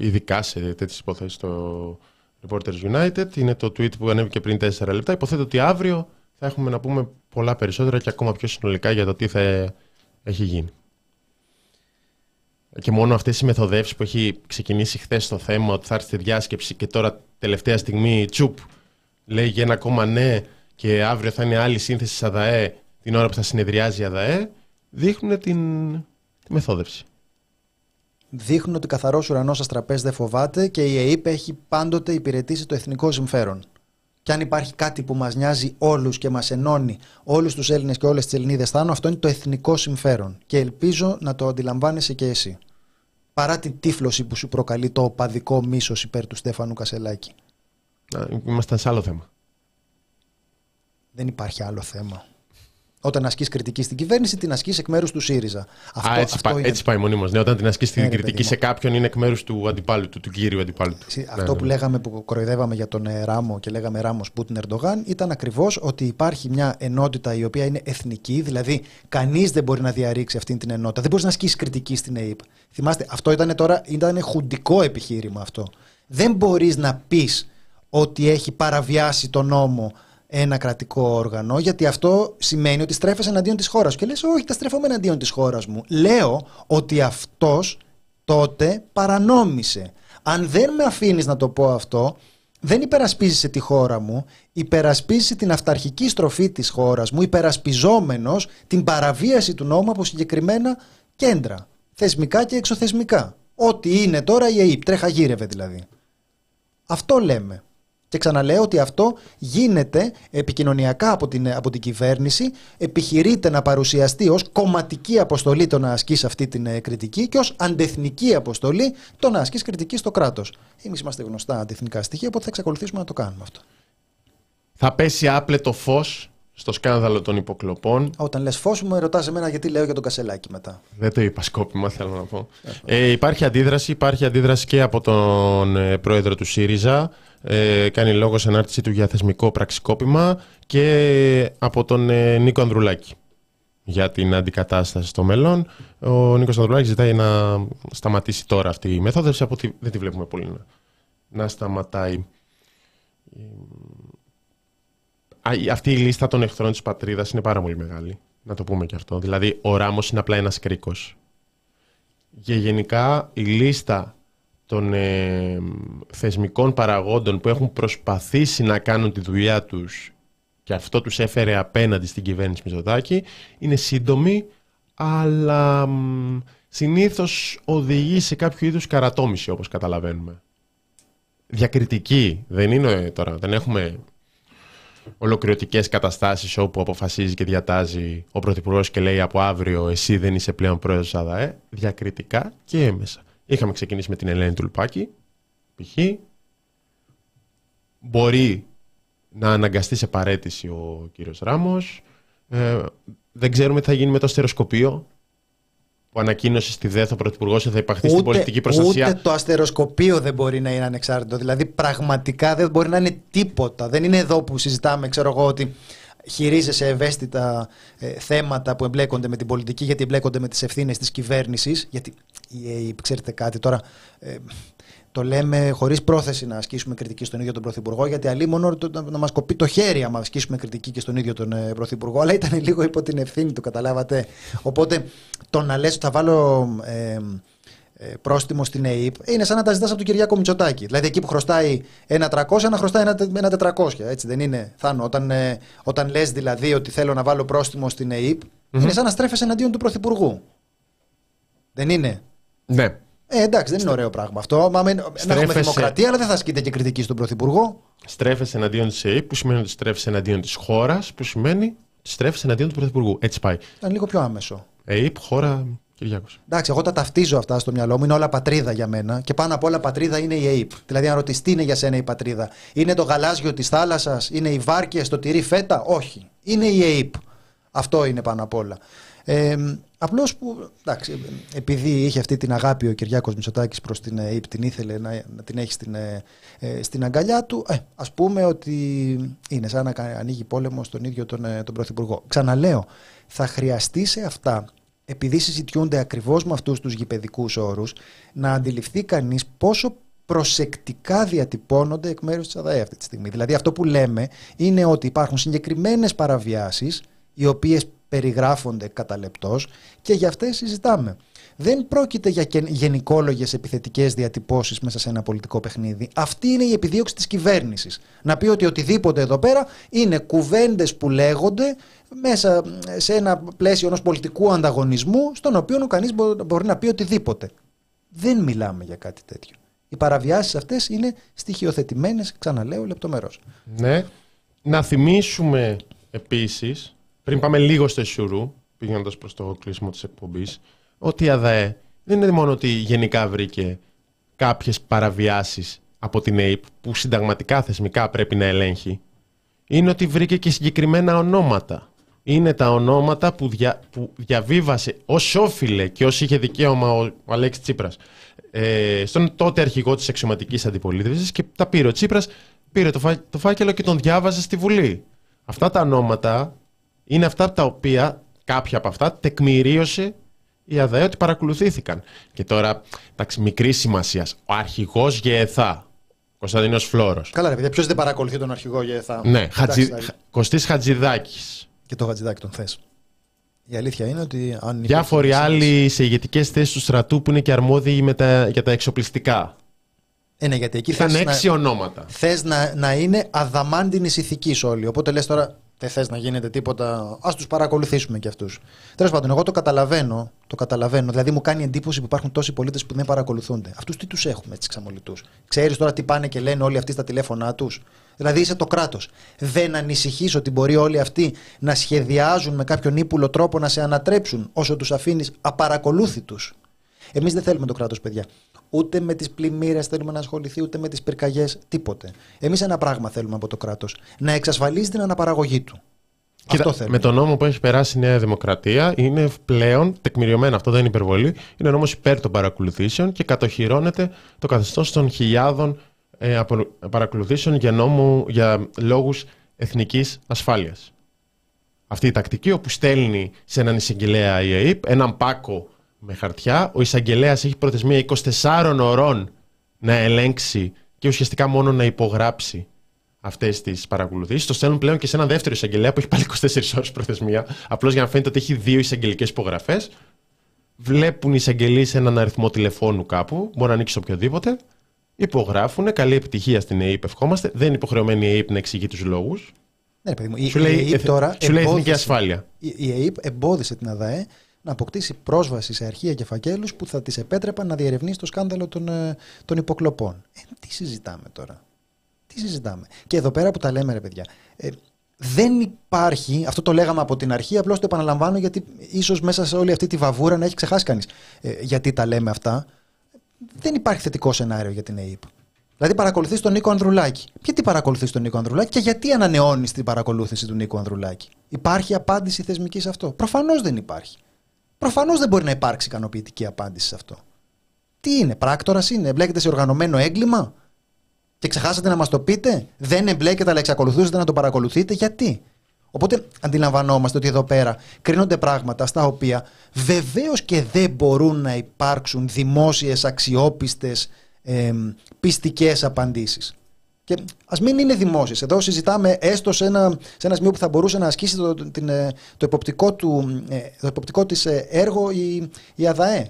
ειδικά σε τέτοιες υποθέσεις στο Reporters United. Είναι το tweet που ανέβηκε πριν 4 λεπτά. Υποθέτω ότι αύριο θα έχουμε να πούμε πολλά περισσότερα και ακόμα πιο συνολικά για το τι θα έχει γίνει. Και μόνο αυτές οι μεθοδεύσεις που έχει ξεκινήσει χθες το θέμα, ότι θα έρθει στη διάσκεψη και τώρα τελευταία στιγμή τσουπ λέει για ένα ακόμα ναι και αύριο θα είναι άλλη σύνθεση της ΑΔΑΕ την ώρα που θα συνεδριάζει η ΑΔΑΕ, δείχνουν τη μεθόδευση. Δείχνουν ότι καθαρός ουρανός αστραπές δεν φοβάται και η ΕΥΠ έχει πάντοτε υπηρετήσει το εθνικό συμφέρον. Και αν υπάρχει κάτι που μας νοιάζει όλους και μας ενώνει όλους τους Έλληνες και όλες τις Ελληνίδες, Θάνο, αυτό είναι το εθνικό συμφέρον. Και ελπίζω να το αντιλαμβάνεσαι και εσύ. Παρά την τύφλωση που σου προκαλεί το οπαδικό μίσος υπέρ του Στέφανου Κασελάκη. Ήμασταν σε άλλο θέμα. Δεν υπάρχει άλλο θέμα. Όταν ασκείς κριτική στην κυβέρνηση, την ασκείς εκ μέρους του ΣΥΡΙΖΑ. Έτσι πάει μονίμως. Ναι, όταν την ασκείς την κριτική σε κάποιον, είναι εκ μέρους του αντιπάλου του, του κύριου αντιπάλου του. Αυτό που λέγαμε, που κοροϊδεύαμε για τον Ράμο και λέγαμε Ράμος Πούτιν Ερντογάν, ήταν ακριβώς ότι υπάρχει μια ενότητα η οποία είναι εθνική, δηλαδή κανείς δεν μπορεί να διαρρήξει αυτή την ενότητα. Δεν μπορείς να ασκήσεις κριτική στην ΕΥΠ. Θυμάστε, αυτό ήταν χουντικό επιχείρημα αυτό. Δεν μπορείς να πεις ότι έχει παραβιάσει τον νόμο ένα κρατικό όργανο, γιατί αυτό σημαίνει ότι στρέφεσαι εναντίον της χώρας σου. Και λες, όχι, τα στρέφομαι εναντίον της χώρας μου. Λέω ότι αυτός τότε παρανόμησε. Αν δεν με αφήνεις να το πω αυτό, δεν υπερασπίζεσαι τη χώρα μου, υπερασπίζεσαι την αυταρχική στροφή της χώρας μου, υπερασπιζόμενος την παραβίαση του νόμου από συγκεκριμένα κέντρα, θεσμικά και εξωθεσμικά. Ό,τι είναι τώρα η ΕΥΠ, τρέχα γύρευε δηλαδή. Αυτό λέμε. Και ξαναλέω ότι αυτό γίνεται επικοινωνιακά από την κυβέρνηση, επιχειρείται να παρουσιαστεί ως κομματική αποστολή το να ασκείς αυτή την κριτική και ως αντεθνική αποστολή το να ασκείς κριτική στο κράτος. Εμείς είμαστε γνωστά αντεθνικά στοιχεία, οπότε θα εξακολουθήσουμε να το κάνουμε αυτό. Θα πέσει άπλετο φως στο σκάνδαλο των υποκλοπών. Όταν λες φως μου, ρωτάς εμένα γιατί λέω για τον Κασελάκη μετά. Δεν το είπα σκόπιμα, θέλω να πω. Υπάρχει αντίδραση και από τον πρόεδρο του ΣΥΡΙΖΑ. Κάνει λόγο σε ανάρτησή του για θεσμικό πραξικόπημα και από τον Νίκο Ανδρουλάκη για την αντικατάσταση στο μέλλον. Ο Νίκος Ανδρουλάκης ζητάει να σταματήσει τώρα αυτή η μεθόδευση, από ότι δεν τη βλέπουμε πολύ να σταματάει. Αυτή η λίστα των εχθρών της πατρίδας είναι πάρα πολύ μεγάλη, να το πούμε και αυτό. Δηλαδή ο Ράμος είναι απλά ένας κρίκος. Και γενικά η λίστα των θεσμικών παραγόντων που έχουν προσπαθήσει να κάνουν τη δουλειά τους και αυτό τους έφερε απέναντι στην κυβέρνηση Μητσοτάκη είναι σύντομη, αλλά συνήθως οδηγεί σε κάποιο είδους καρατόμηση, όπως καταλαβαίνουμε. Διακριτική δεν είναι τώρα, δεν έχουμε ολοκληρωτικές καταστάσεις όπου αποφασίζει και διατάζει ο Πρωθυπουργός και λέει από αύριο εσύ δεν είσαι πλέον πρόεδρος της ΑΔΑΕ. Διακριτικά και έμεσα. Είχαμε ξεκινήσει με την Ελένη Τουλπάκη, π.χ. Μπορεί να αναγκαστεί σε παραίτηση ο κύριος Ράμος. Δεν ξέρουμε τι θα γίνει με το αστεροσκοπείο που ανακοίνωσε στη ΔΕΘ ο Πρωθυπουργός ότι θα υπαχθεί στην πολιτική προστασία. Ούτε το αστεροσκοπείο δεν μπορεί να είναι ανεξάρτητο. Δηλαδή, πραγματικά δεν μπορεί να είναι τίποτα. Δεν είναι εδώ που συζητάμε, ξέρω εγώ, ότι χειρίζεσαι ευαίσθητα θέματα που εμπλέκονται με την πολιτική, γιατί εμπλέκονται με τις ευθύνες της κυβέρνησης. Γιατί, ξέρετε κάτι τώρα, το λέμε χωρίς πρόθεση να ασκήσουμε κριτική στον ίδιο τον Πρωθυπουργό, γιατί αλλή μόνο να μας κοπεί το χέρι άμα ασκήσουμε κριτική και στον ίδιο τον Πρωθυπουργό, αλλά ήταν λίγο υπό την ευθύνη του, καταλάβατε. Οπότε το να λες ότι θα βάλω πρόστιμο στην ΕΥΠ είναι σαν να τα ζητάς από τον Κυριάκο Μητσοτάκη. Δηλαδή εκεί που χρωστάει ένα 300 να χρωστάει ένα 400. Έτσι δεν είναι, Θάνο? Όταν λες δηλαδή ότι θέλω να βάλω πρόστιμο στην ΕΥΠ, είναι σαν να στρέφεσαι εναντίον του Πρωθυπουργού. Δεν είναι? Ναι. Εντάξει, δεν είναι ωραίο πράγμα αυτό. Να έχουμε δημοκρατία, αλλά δεν θα ασκείται και κριτική στον Πρωθυπουργό. Στρέφεσαι εναντίον της ΕΥΠ, που σημαίνει ότι στρέφεσαι εναντίον της χώρας, που σημαίνει ότι στρέφεσαι εναντίον του Πρωθυπουργού. Έτσι πάει. Ήταν λίγο πιο άμεσο. ΕΥΠ, χώρα. Κυριάκος. Εντάξει, εγώ τα ταυτίζω αυτά στο μυαλό μου. Είναι όλα πατρίδα για μένα. Και πάνω απ' όλα πατρίδα είναι η ΕΥΠ. Δηλαδή, αν ρωτήσει τι είναι για σένα η πατρίδα, είναι το γαλάζιο της θάλασσας, είναι οι βάρκες, το τυρί φέτα. Όχι. Είναι η ΕΥΠ. Αυτό είναι πάνω απ' όλα. Απλώς που, εντάξει, επειδή είχε αυτή την αγάπη ο Κυριάκος Μητσοτάκης προς την ΕΥΠ, την ήθελε να την έχει στην αγκαλιά του, ας πούμε ότι είναι σαν να ανοίγει πόλεμο στον ίδιο τον Πρωθυπουργό. Ξαναλέω, θα χρειαστεί σε αυτά, επειδή συζητιούνται ακριβώς με αυτούς τους γηπεδικούς όρους, να αντιληφθεί κανείς πόσο προσεκτικά διατυπώνονται εκ μέρους της ΑΔΑΕ αυτή τη στιγμή. Δηλαδή, αυτό που λέμε είναι ότι υπάρχουν συγκεκριμένες παραβιάσεις, οι οποίες περιγράφονται κατά λεπτός, και για αυτές συζητάμε. Δεν πρόκειται για γενικόλογες επιθετικές διατυπώσεις μέσα σε ένα πολιτικό παιχνίδι. Αυτή είναι η επιδίωξη της κυβέρνησης. Να πει ότι οτιδήποτε εδώ πέρα είναι κουβέντες που λέγονται μέσα σε ένα πλαίσιο ενός πολιτικού ανταγωνισμού, στον οποίο κανείς μπορεί να πει οτιδήποτε. Δεν μιλάμε για κάτι τέτοιο. Οι παραβιάσεις αυτές είναι στοιχειοθετημένες, ξαναλέω, λεπτομερώς. Ναι. Να θυμίσουμε επίσης, πριν πάμε λίγο στο Εσουρού, πηγαίνοντας προς το κλείσιμο της εκπομπής, ότι η ΑΔΑΕ δεν είναι μόνο ότι γενικά βρήκε κάποιες παραβιάσεις από την ΕΥΠ που συνταγματικά θεσμικά πρέπει να ελέγχει, είναι ότι βρήκε και συγκεκριμένα ονόματα. Είναι τα ονόματα που, διαβίβασε ως όφιλε και ως είχε δικαίωμα ο Αλέξης Τσίπρας στον τότε αρχηγό της αξιωματικής αντιπολίτευσης, και τα πήρε ο Τσίπρας, πήρε το φάκελο και τον διάβαζε στη Βουλή. Αυτά τα ονόματα είναι αυτά τα οποία, κάποια από αυτά, τεκμηρίωσε η ΑΔΑΕ ότι παρακολουθήθηκαν. Και τώρα, εντάξει, μικρή σημασία. Ο αρχηγός ΓΕΘΑ, Κωνσταντίνος Φλώρος. Καλά, ρε παιδιά, ποιος δεν παρακολουθεί τον αρχηγό ΓΕΘΑ? Ναι, Κωστής Χατζηδάκης. Και το Χατζηδάκη τον θες. Η αλήθεια είναι ότι. Διάφοροι άλλοι σε ηγετικές θέσεις του στρατού που είναι και αρμόδιοι για τα εξοπλιστικά. Ναι, γιατί εκεί ήταν 6 ονόματα. Θες να είναι αδαμάντινης ηθικής όλοι. Οπότε λες τώρα. Δεν θες να γίνεται τίποτα, ας τους παρακολουθήσουμε κι αυτούς. Τέλος πάντων, εγώ το καταλαβαίνω. Δηλαδή, μου κάνει εντύπωση που υπάρχουν τόσοι πολίτες που δεν παρακολουθούνται. Αυτούς τι τους έχουμε, έτσι, ξαμολυτούς? Ξέρεις τώρα τι πάνε και λένε όλοι αυτοί στα τηλέφωνά τους? Δηλαδή, είσαι το κράτος. Δεν ανησυχείς ότι μπορεί όλοι αυτοί να σχεδιάζουν με κάποιον ύπουλο τρόπο να σε ανατρέψουν όσο τους αφήνεις απαρακολούθητους? Εμείς δεν θέλουμε το κράτος, παιδιά. Ούτε με τις πλημμύρες θέλουμε να ασχοληθεί, ούτε με τις πυρκαγιές, τίποτε. Εμείς ένα πράγμα θέλουμε από το κράτος: να εξασφαλίζει την αναπαραγωγή του. Κοίτα, αυτό θέλουμε. Με τον νόμο που έχει περάσει η Νέα Δημοκρατία, είναι πλέον τεκμηριωμένο, αυτό δεν είναι υπερβολή, είναι νόμος υπέρ των παρακολουθήσεων και κατοχυρώνεται το καθεστώς των χιλιάδων παρακολουθήσεων για λόγους εθνικής ασφάλειας. Αυτή η τακτική, όπου στέλνει σε έναν εισαγγελέα η ΕΥΠ έναν πάκο με χαρτιά, ο εισαγγελέας έχει προθεσμία 24 ωρών να ελέγξει και ουσιαστικά μόνο να υπογράψει αυτές τις παρακολουθήσεις. Το στέλνουν πλέον και σε ένα δεύτερο εισαγγελέα που έχει πάλι 24 ώρες προθεσμία, απλώς για να φαίνεται ότι έχει 2 εισαγγελικές υπογραφές. Βλέπουν οι εισαγγελείς έναν αριθμό τηλεφώνου κάπου, μπορεί να ανοίξει οποιοδήποτε, υπογράφουν, καλή επιτυχία στην ΕΥΠ, ευχόμαστε. Δεν είναι υποχρεωμένη η ΕΥΠ να εξηγεί τους λόγους. Ναι, παιδί μου, σου λέει εθνική ασφάλεια. Η ΕΥΠ εμπόδισε την ΑΔΑΕ να αποκτήσει πρόσβαση σε αρχεία και φακέλους που θα της επέτρεπαν να διερευνήσει το σκάνδαλο των υποκλοπών. Τι συζητάμε τώρα? Τι συζητάμε? Και εδώ πέρα που τα λέμε, ρε παιδιά, δεν υπάρχει, αυτό το λέγαμε από την αρχή, απλώς το επαναλαμβάνω γιατί ίσως μέσα σε όλη αυτή τη βαβούρα να έχει ξεχάσει κανείς γιατί τα λέμε αυτά. Δεν υπάρχει θετικό σενάριο για την ΕΥΠ. Δηλαδή, παρακολουθείς τον Νίκο Ανδρουλάκη. Γιατί παρακολουθείς τον Νίκο Ανδρουλάκη και γιατί ανανεώνεις την παρακολούθηση του Νίκο Ανδρουλάκη? Υπάρχει απάντηση θεσμική σε αυτό? Προφανώς δεν υπάρχει. Προφανώς δεν μπορεί να υπάρξει ικανοποιητική απάντηση σε αυτό. Τι είναι, πράκτορας είναι? Εμπλέκεται σε οργανωμένο έγκλημα? Και ξεχάσατε να μας το πείτε? Δεν εμπλέκεται, αλλά εξακολουθούσατε να το παρακολουθείτε. Γιατί? Οπότε αντιλαμβανόμαστε ότι εδώ πέρα κρίνονται πράγματα στα οποία βεβαίως και δεν μπορούν να υπάρξουν δημόσιες, αξιόπιστες, πιστικές απαντήσεις. Και ας μην είναι δημόσιες. Εδώ συζητάμε έστω σε ένα σημείο που θα μπορούσε να ασκήσει το εποπτικό της έργο η ΑΔΑΕ.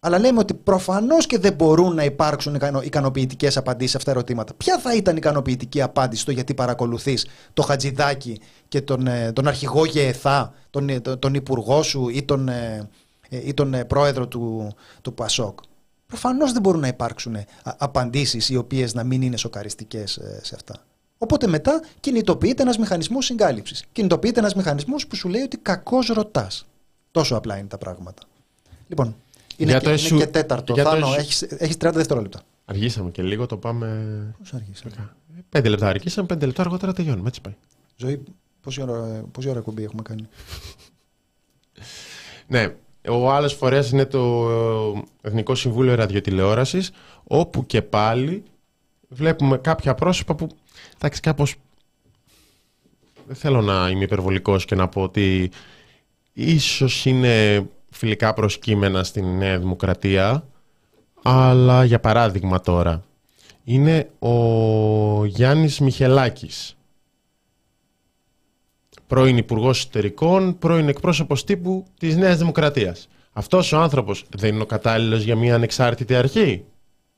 Αλλά λέμε ότι προφανώς και δεν μπορούν να υπάρξουν ικανοποιητικές απαντήσεις σε αυτά τα ερωτήματα. Ποια θα ήταν η ικανοποιητική απάντηση στο γιατί παρακολουθείς το Χατζηδάκη και τον αρχηγό ΓΕΘΑ, τον υπουργό σου ή τον πρόεδρο του ΠΑΣΟΚ? Προφανώς δεν μπορούν να υπάρξουν απαντήσεις οι οποίες να μην είναι σοκαριστικές σε αυτά. Οπότε μετά κινητοποιείται ένας μηχανισμός συγκάλυψης. Κινητοποιείται ένας μηχανισμός που σου λέει ότι κακώς ρωτάς. Τόσο απλά είναι τα πράγματα. Λοιπόν, είναι και τέταρτο. Θάνο, έχεις 30 δευτερόλεπτα. Αργήσαμε και λίγο, το πάμε. Πώς αργήσαμε? 5 λεπτά αργήσαμε, 5 λεπτά αργότερα τελειώνουμε. Έτσι πάει. Ζωή, πόση ώρα κουμπί έχουμε κάνει? Ναι, ο άλλος φορέας είναι το Εθνικό Συμβούλιο Ραδιοτηλεόρασης, όπου και πάλι βλέπουμε κάποια πρόσωπα που, εντάξει, κάπως, δεν θέλω να είμαι υπερβολικός και να πω ότι ίσως είναι φιλικά προσκύμενα στην Νέα Δημοκρατία, αλλά για παράδειγμα τώρα είναι ο Γιάννης Μιχελάκης, πρώην Υπουργός Εσωτερικών, πρώην εκπρόσωπος τύπου της Νέας Δημοκρατίας. Αυτός ο άνθρωπος δεν είναι ο κατάλληλος για μια ανεξάρτητη αρχή?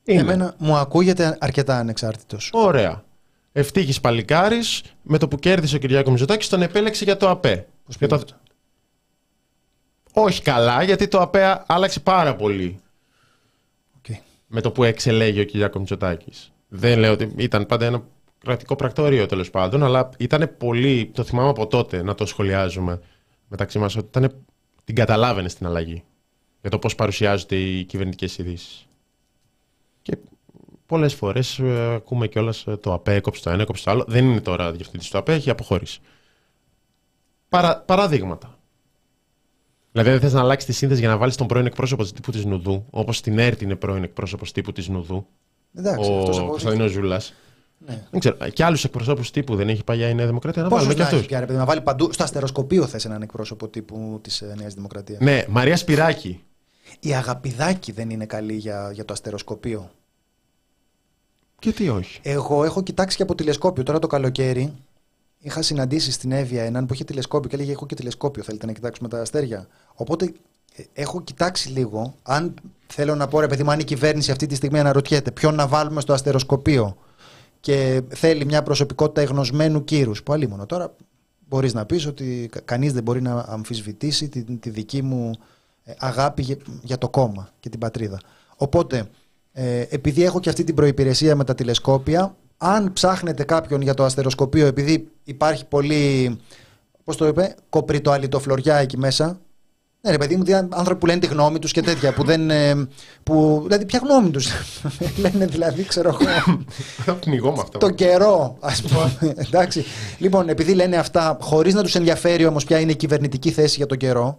Είναι. Εμένα μου ακούγεται αρκετά ανεξάρτητος. Ωραία. Ευτύχης Παλικάρης, με το που κέρδισε ο Κυριάκος Μητσοτάκης, τον επέλεξε για το ΑΠΕ. Πώς πήγε αυτό? Όχι καλά, γιατί το ΑΠΕ άλλαξε πάρα πολύ. Okay. Με το που εξελέγει ο Κυριάκος Μητσοτάκης. Δεν λέω ότι ήταν πάντα ένα κρατικό πρακτορείο, τέλος πάντων, αλλά ήταν πολύ, το θυμάμαι από τότε να το σχολιάζουμε μεταξύ μας, ότι ήταν, την καταλάβαινε στην αλλαγή για το πώς παρουσιάζονται οι κυβερνητικές ειδήσεις. Και πολλές φορές ακούμε κιόλας το ΑΠΕ έκοψε το ένα, έκοψε το άλλο. Δεν είναι τώρα διευθυντής του ΑΠΕ, έχει αποχώρηση. Παραδείγματα. Δηλαδή, δεν θες να αλλάξεις τη σύνθεση για να βάλεις τον πρώην εκπρόσωπο τύπου της Νουδού, όπως στην ΕΡΤ είναι πρώην εκπρόσωπος τύπου της Νουδού. Εντάξει, ο Κωνσταντίνος Ζούλας. Ναι. Δεν ξέρω, και άλλους εκπροσώπους τύπου δεν έχει παλιά η Νέα Δημοκρατία? Πόσους να βάλουμε και αυτούς. Πια, να βάλει παντού, στο αστεροσκοπείο θες έναν εκπρόσωπο τύπου της Νέας Δημοκρατίας. Ναι, Μαρία Σπυράκη. Η Αγαπηδάκη δεν είναι καλή για το αστεροσκοπείο. Και τι όχι. Εγώ έχω κοιτάξει και από τηλεσκόπιο. Τώρα το καλοκαίρι είχα συναντήσει στην Εύβοια έναν που είχε τηλεσκόπιο και έλεγε: έχω και τηλεσκόπιο. Θέλετε να κοιτάξουμε τα αστέρια? Οπότε έχω κοιτάξει λίγο. Αν θέλω να πω, ρε παιδί μου, αν η κυβέρνηση αυτή τη στιγμή αναρωτιέται ποιον να βάλουμε στο αστεροσκοπείο και θέλει μια προσωπικότητα εγνωσμένου κύρους, που αλλήμωνο τώρα μπορείς να πεις ότι κανείς δεν μπορεί να αμφισβητήσει τη δική μου αγάπη για το κόμμα και την πατρίδα. Οπότε, επειδή έχω και αυτή την προϋπηρεσία με τα τηλεσκόπια, αν ψάχνετε κάποιον για το αστεροσκοπείο, επειδή υπάρχει πολύ, πώς το είπε, κοπριτοαλιτοφλωριά εκεί μέσα. Ναι, ρε παιδί μου, άνθρωποι που λένε τη γνώμη τους και τέτοια. Που δεν, δηλαδή, ποια γνώμη τους λένε, δηλαδή, ξέρω εγώ. Θα πνιγώ με αυτό. Το καιρό, ας πούμε. Εντάξει. Λοιπόν, επειδή λένε αυτά, χωρίς να τους ενδιαφέρει όμως ποια είναι η κυβερνητική θέση για τον καιρό,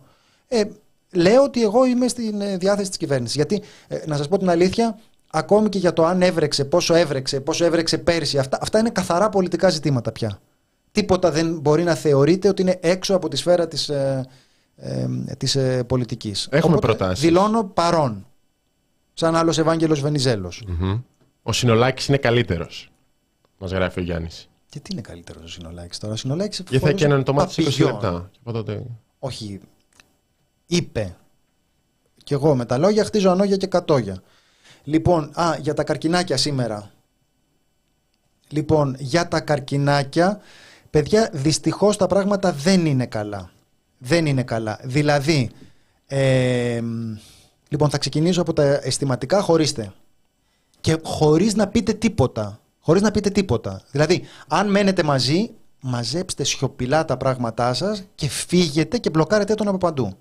λέω ότι εγώ είμαι στην διάθεση της κυβέρνησης. Γιατί, να σας πω την αλήθεια, ακόμη και για το αν έβρεξε, πόσο έβρεξε πέρσι, αυτά είναι καθαρά πολιτικά ζητήματα πια. Τίποτα δεν μπορεί να θεωρείται ότι είναι έξω από τη σφαίρα της. Της πολιτικής. Έχουμε προτάσεις. Δηλώνω παρόν. Σαν άλλος Ευάγγελος Βενιζέλος. Ο Συνολάκης είναι καλύτερος, μας γράφει ο Γιάννης. Και τι είναι καλύτερος ο Συνολάκης τώρα? Ο Συνολάκης ήρθε και έναν τομάτι 20 λεπτά. Όχι. Είπε. Κι εγώ με τα λόγια χτίζω ανόγια και κατόγια. Λοιπόν, για τα καρκινάκια σήμερα. Λοιπόν, για τα καρκινάκια, παιδιά, δυστυχώς τα πράγματα δεν είναι καλά. Δεν είναι καλά. Δηλαδή, λοιπόν, θα ξεκινήσω από τα αισθηματικά, χωρίστε. Και χωρίς να πείτε τίποτα. Χωρίς να πείτε τίποτα. Δηλαδή, αν μένετε μαζί, μαζέψτε σιωπηλά τα πράγματά σας και φύγετε και μπλοκάρετε τον από παντού.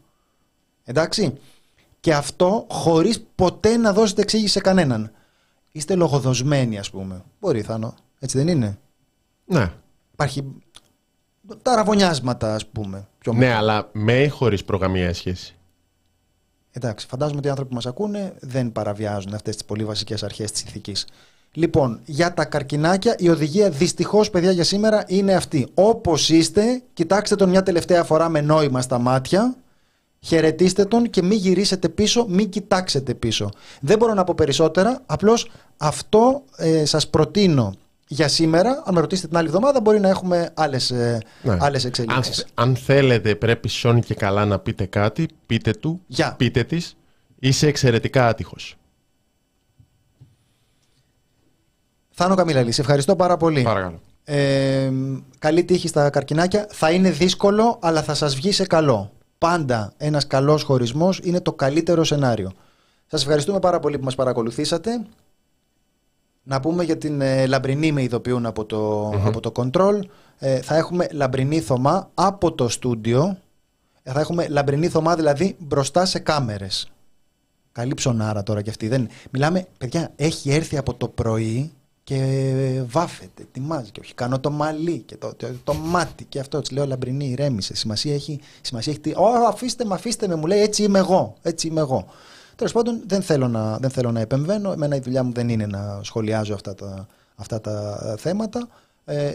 Εντάξει. Και αυτό χωρίς ποτέ να δώσετε εξήγηση σε κανέναν. Είστε λογοδοσμένοι, ας πούμε. Μπορεί, Θάνο. Έτσι δεν είναι? Ναι. Υπάρχει. Τα ραβωνιάσματα, ας πούμε. Ναι, μόνο. Αλλά με ή χωρίς προγαμιαία σχέση. Εντάξει, φαντάζομαι ότι οι άνθρωποι που μας ακούνε δεν παραβιάζουν αυτές τις πολύ βασικές αρχές της ηθικής. Λοιπόν, για τα καρκινάκια, η οδηγία δυστυχώς, παιδιά, για σήμερα είναι αυτή. Όπως είστε, κοιτάξτε τον μια τελευταία φορά με νόημα στα μάτια, χαιρετίστε τον και μην γυρίσετε πίσω, μην κοιτάξετε πίσω. Δεν μπορώ να πω περισσότερα, απλώς αυτό σας προτείνω. Για σήμερα, αν με ρωτήσετε την άλλη εβδομάδα, μπορεί να έχουμε άλλες εξελίξεις. Αν θέλετε, πρέπει σώνει και καλά να πείτε κάτι, πείτε του, πείτε της. Είσαι εξαιρετικά άτυχος. Θάνο Καμήλαλη, σε ευχαριστώ πάρα πολύ. Παρακαλώ. Καλή τύχη στα καρκινάκια. Θα είναι δύσκολο, αλλά θα σας βγει σε καλό. Πάντα ένας καλός χωρισμός είναι το καλύτερο σενάριο. Σας ευχαριστούμε πάρα πολύ που μας παρακολουθήσατε. Να πούμε για την Λαμπρινή, με ειδοποιούν από το Control. Θα έχουμε Λαμπρινή Θωμά από το στούντιο. Θα έχουμε Λαμπρινή Θωμά δηλαδή μπροστά σε κάμερες. Καλή ψωνάρα τώρα κι αυτή. Δεν... Μιλάμε, παιδιά, έχει έρθει από το πρωί και βάφεται, ετοιμάζει και όχι κάνω το μαλλί και το μάτι και αυτό. Της λέω, Λαμπρινή, ηρέμησε. Σημασία έχει. Αφήστε με, μου λέει, έτσι είμαι εγώ. Τέλος πάντων, δεν θέλω να επεμβαίνω. Εμένα η δουλειά μου δεν είναι να σχολιάζω αυτά τα θέματα.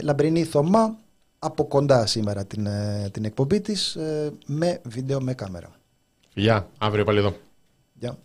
Λαμπρινή Θωμά, από κοντά σήμερα την εκπομπή της, με βίντεο, με κάμερα. Γεια, αύριο πάλι εδώ. Γεια.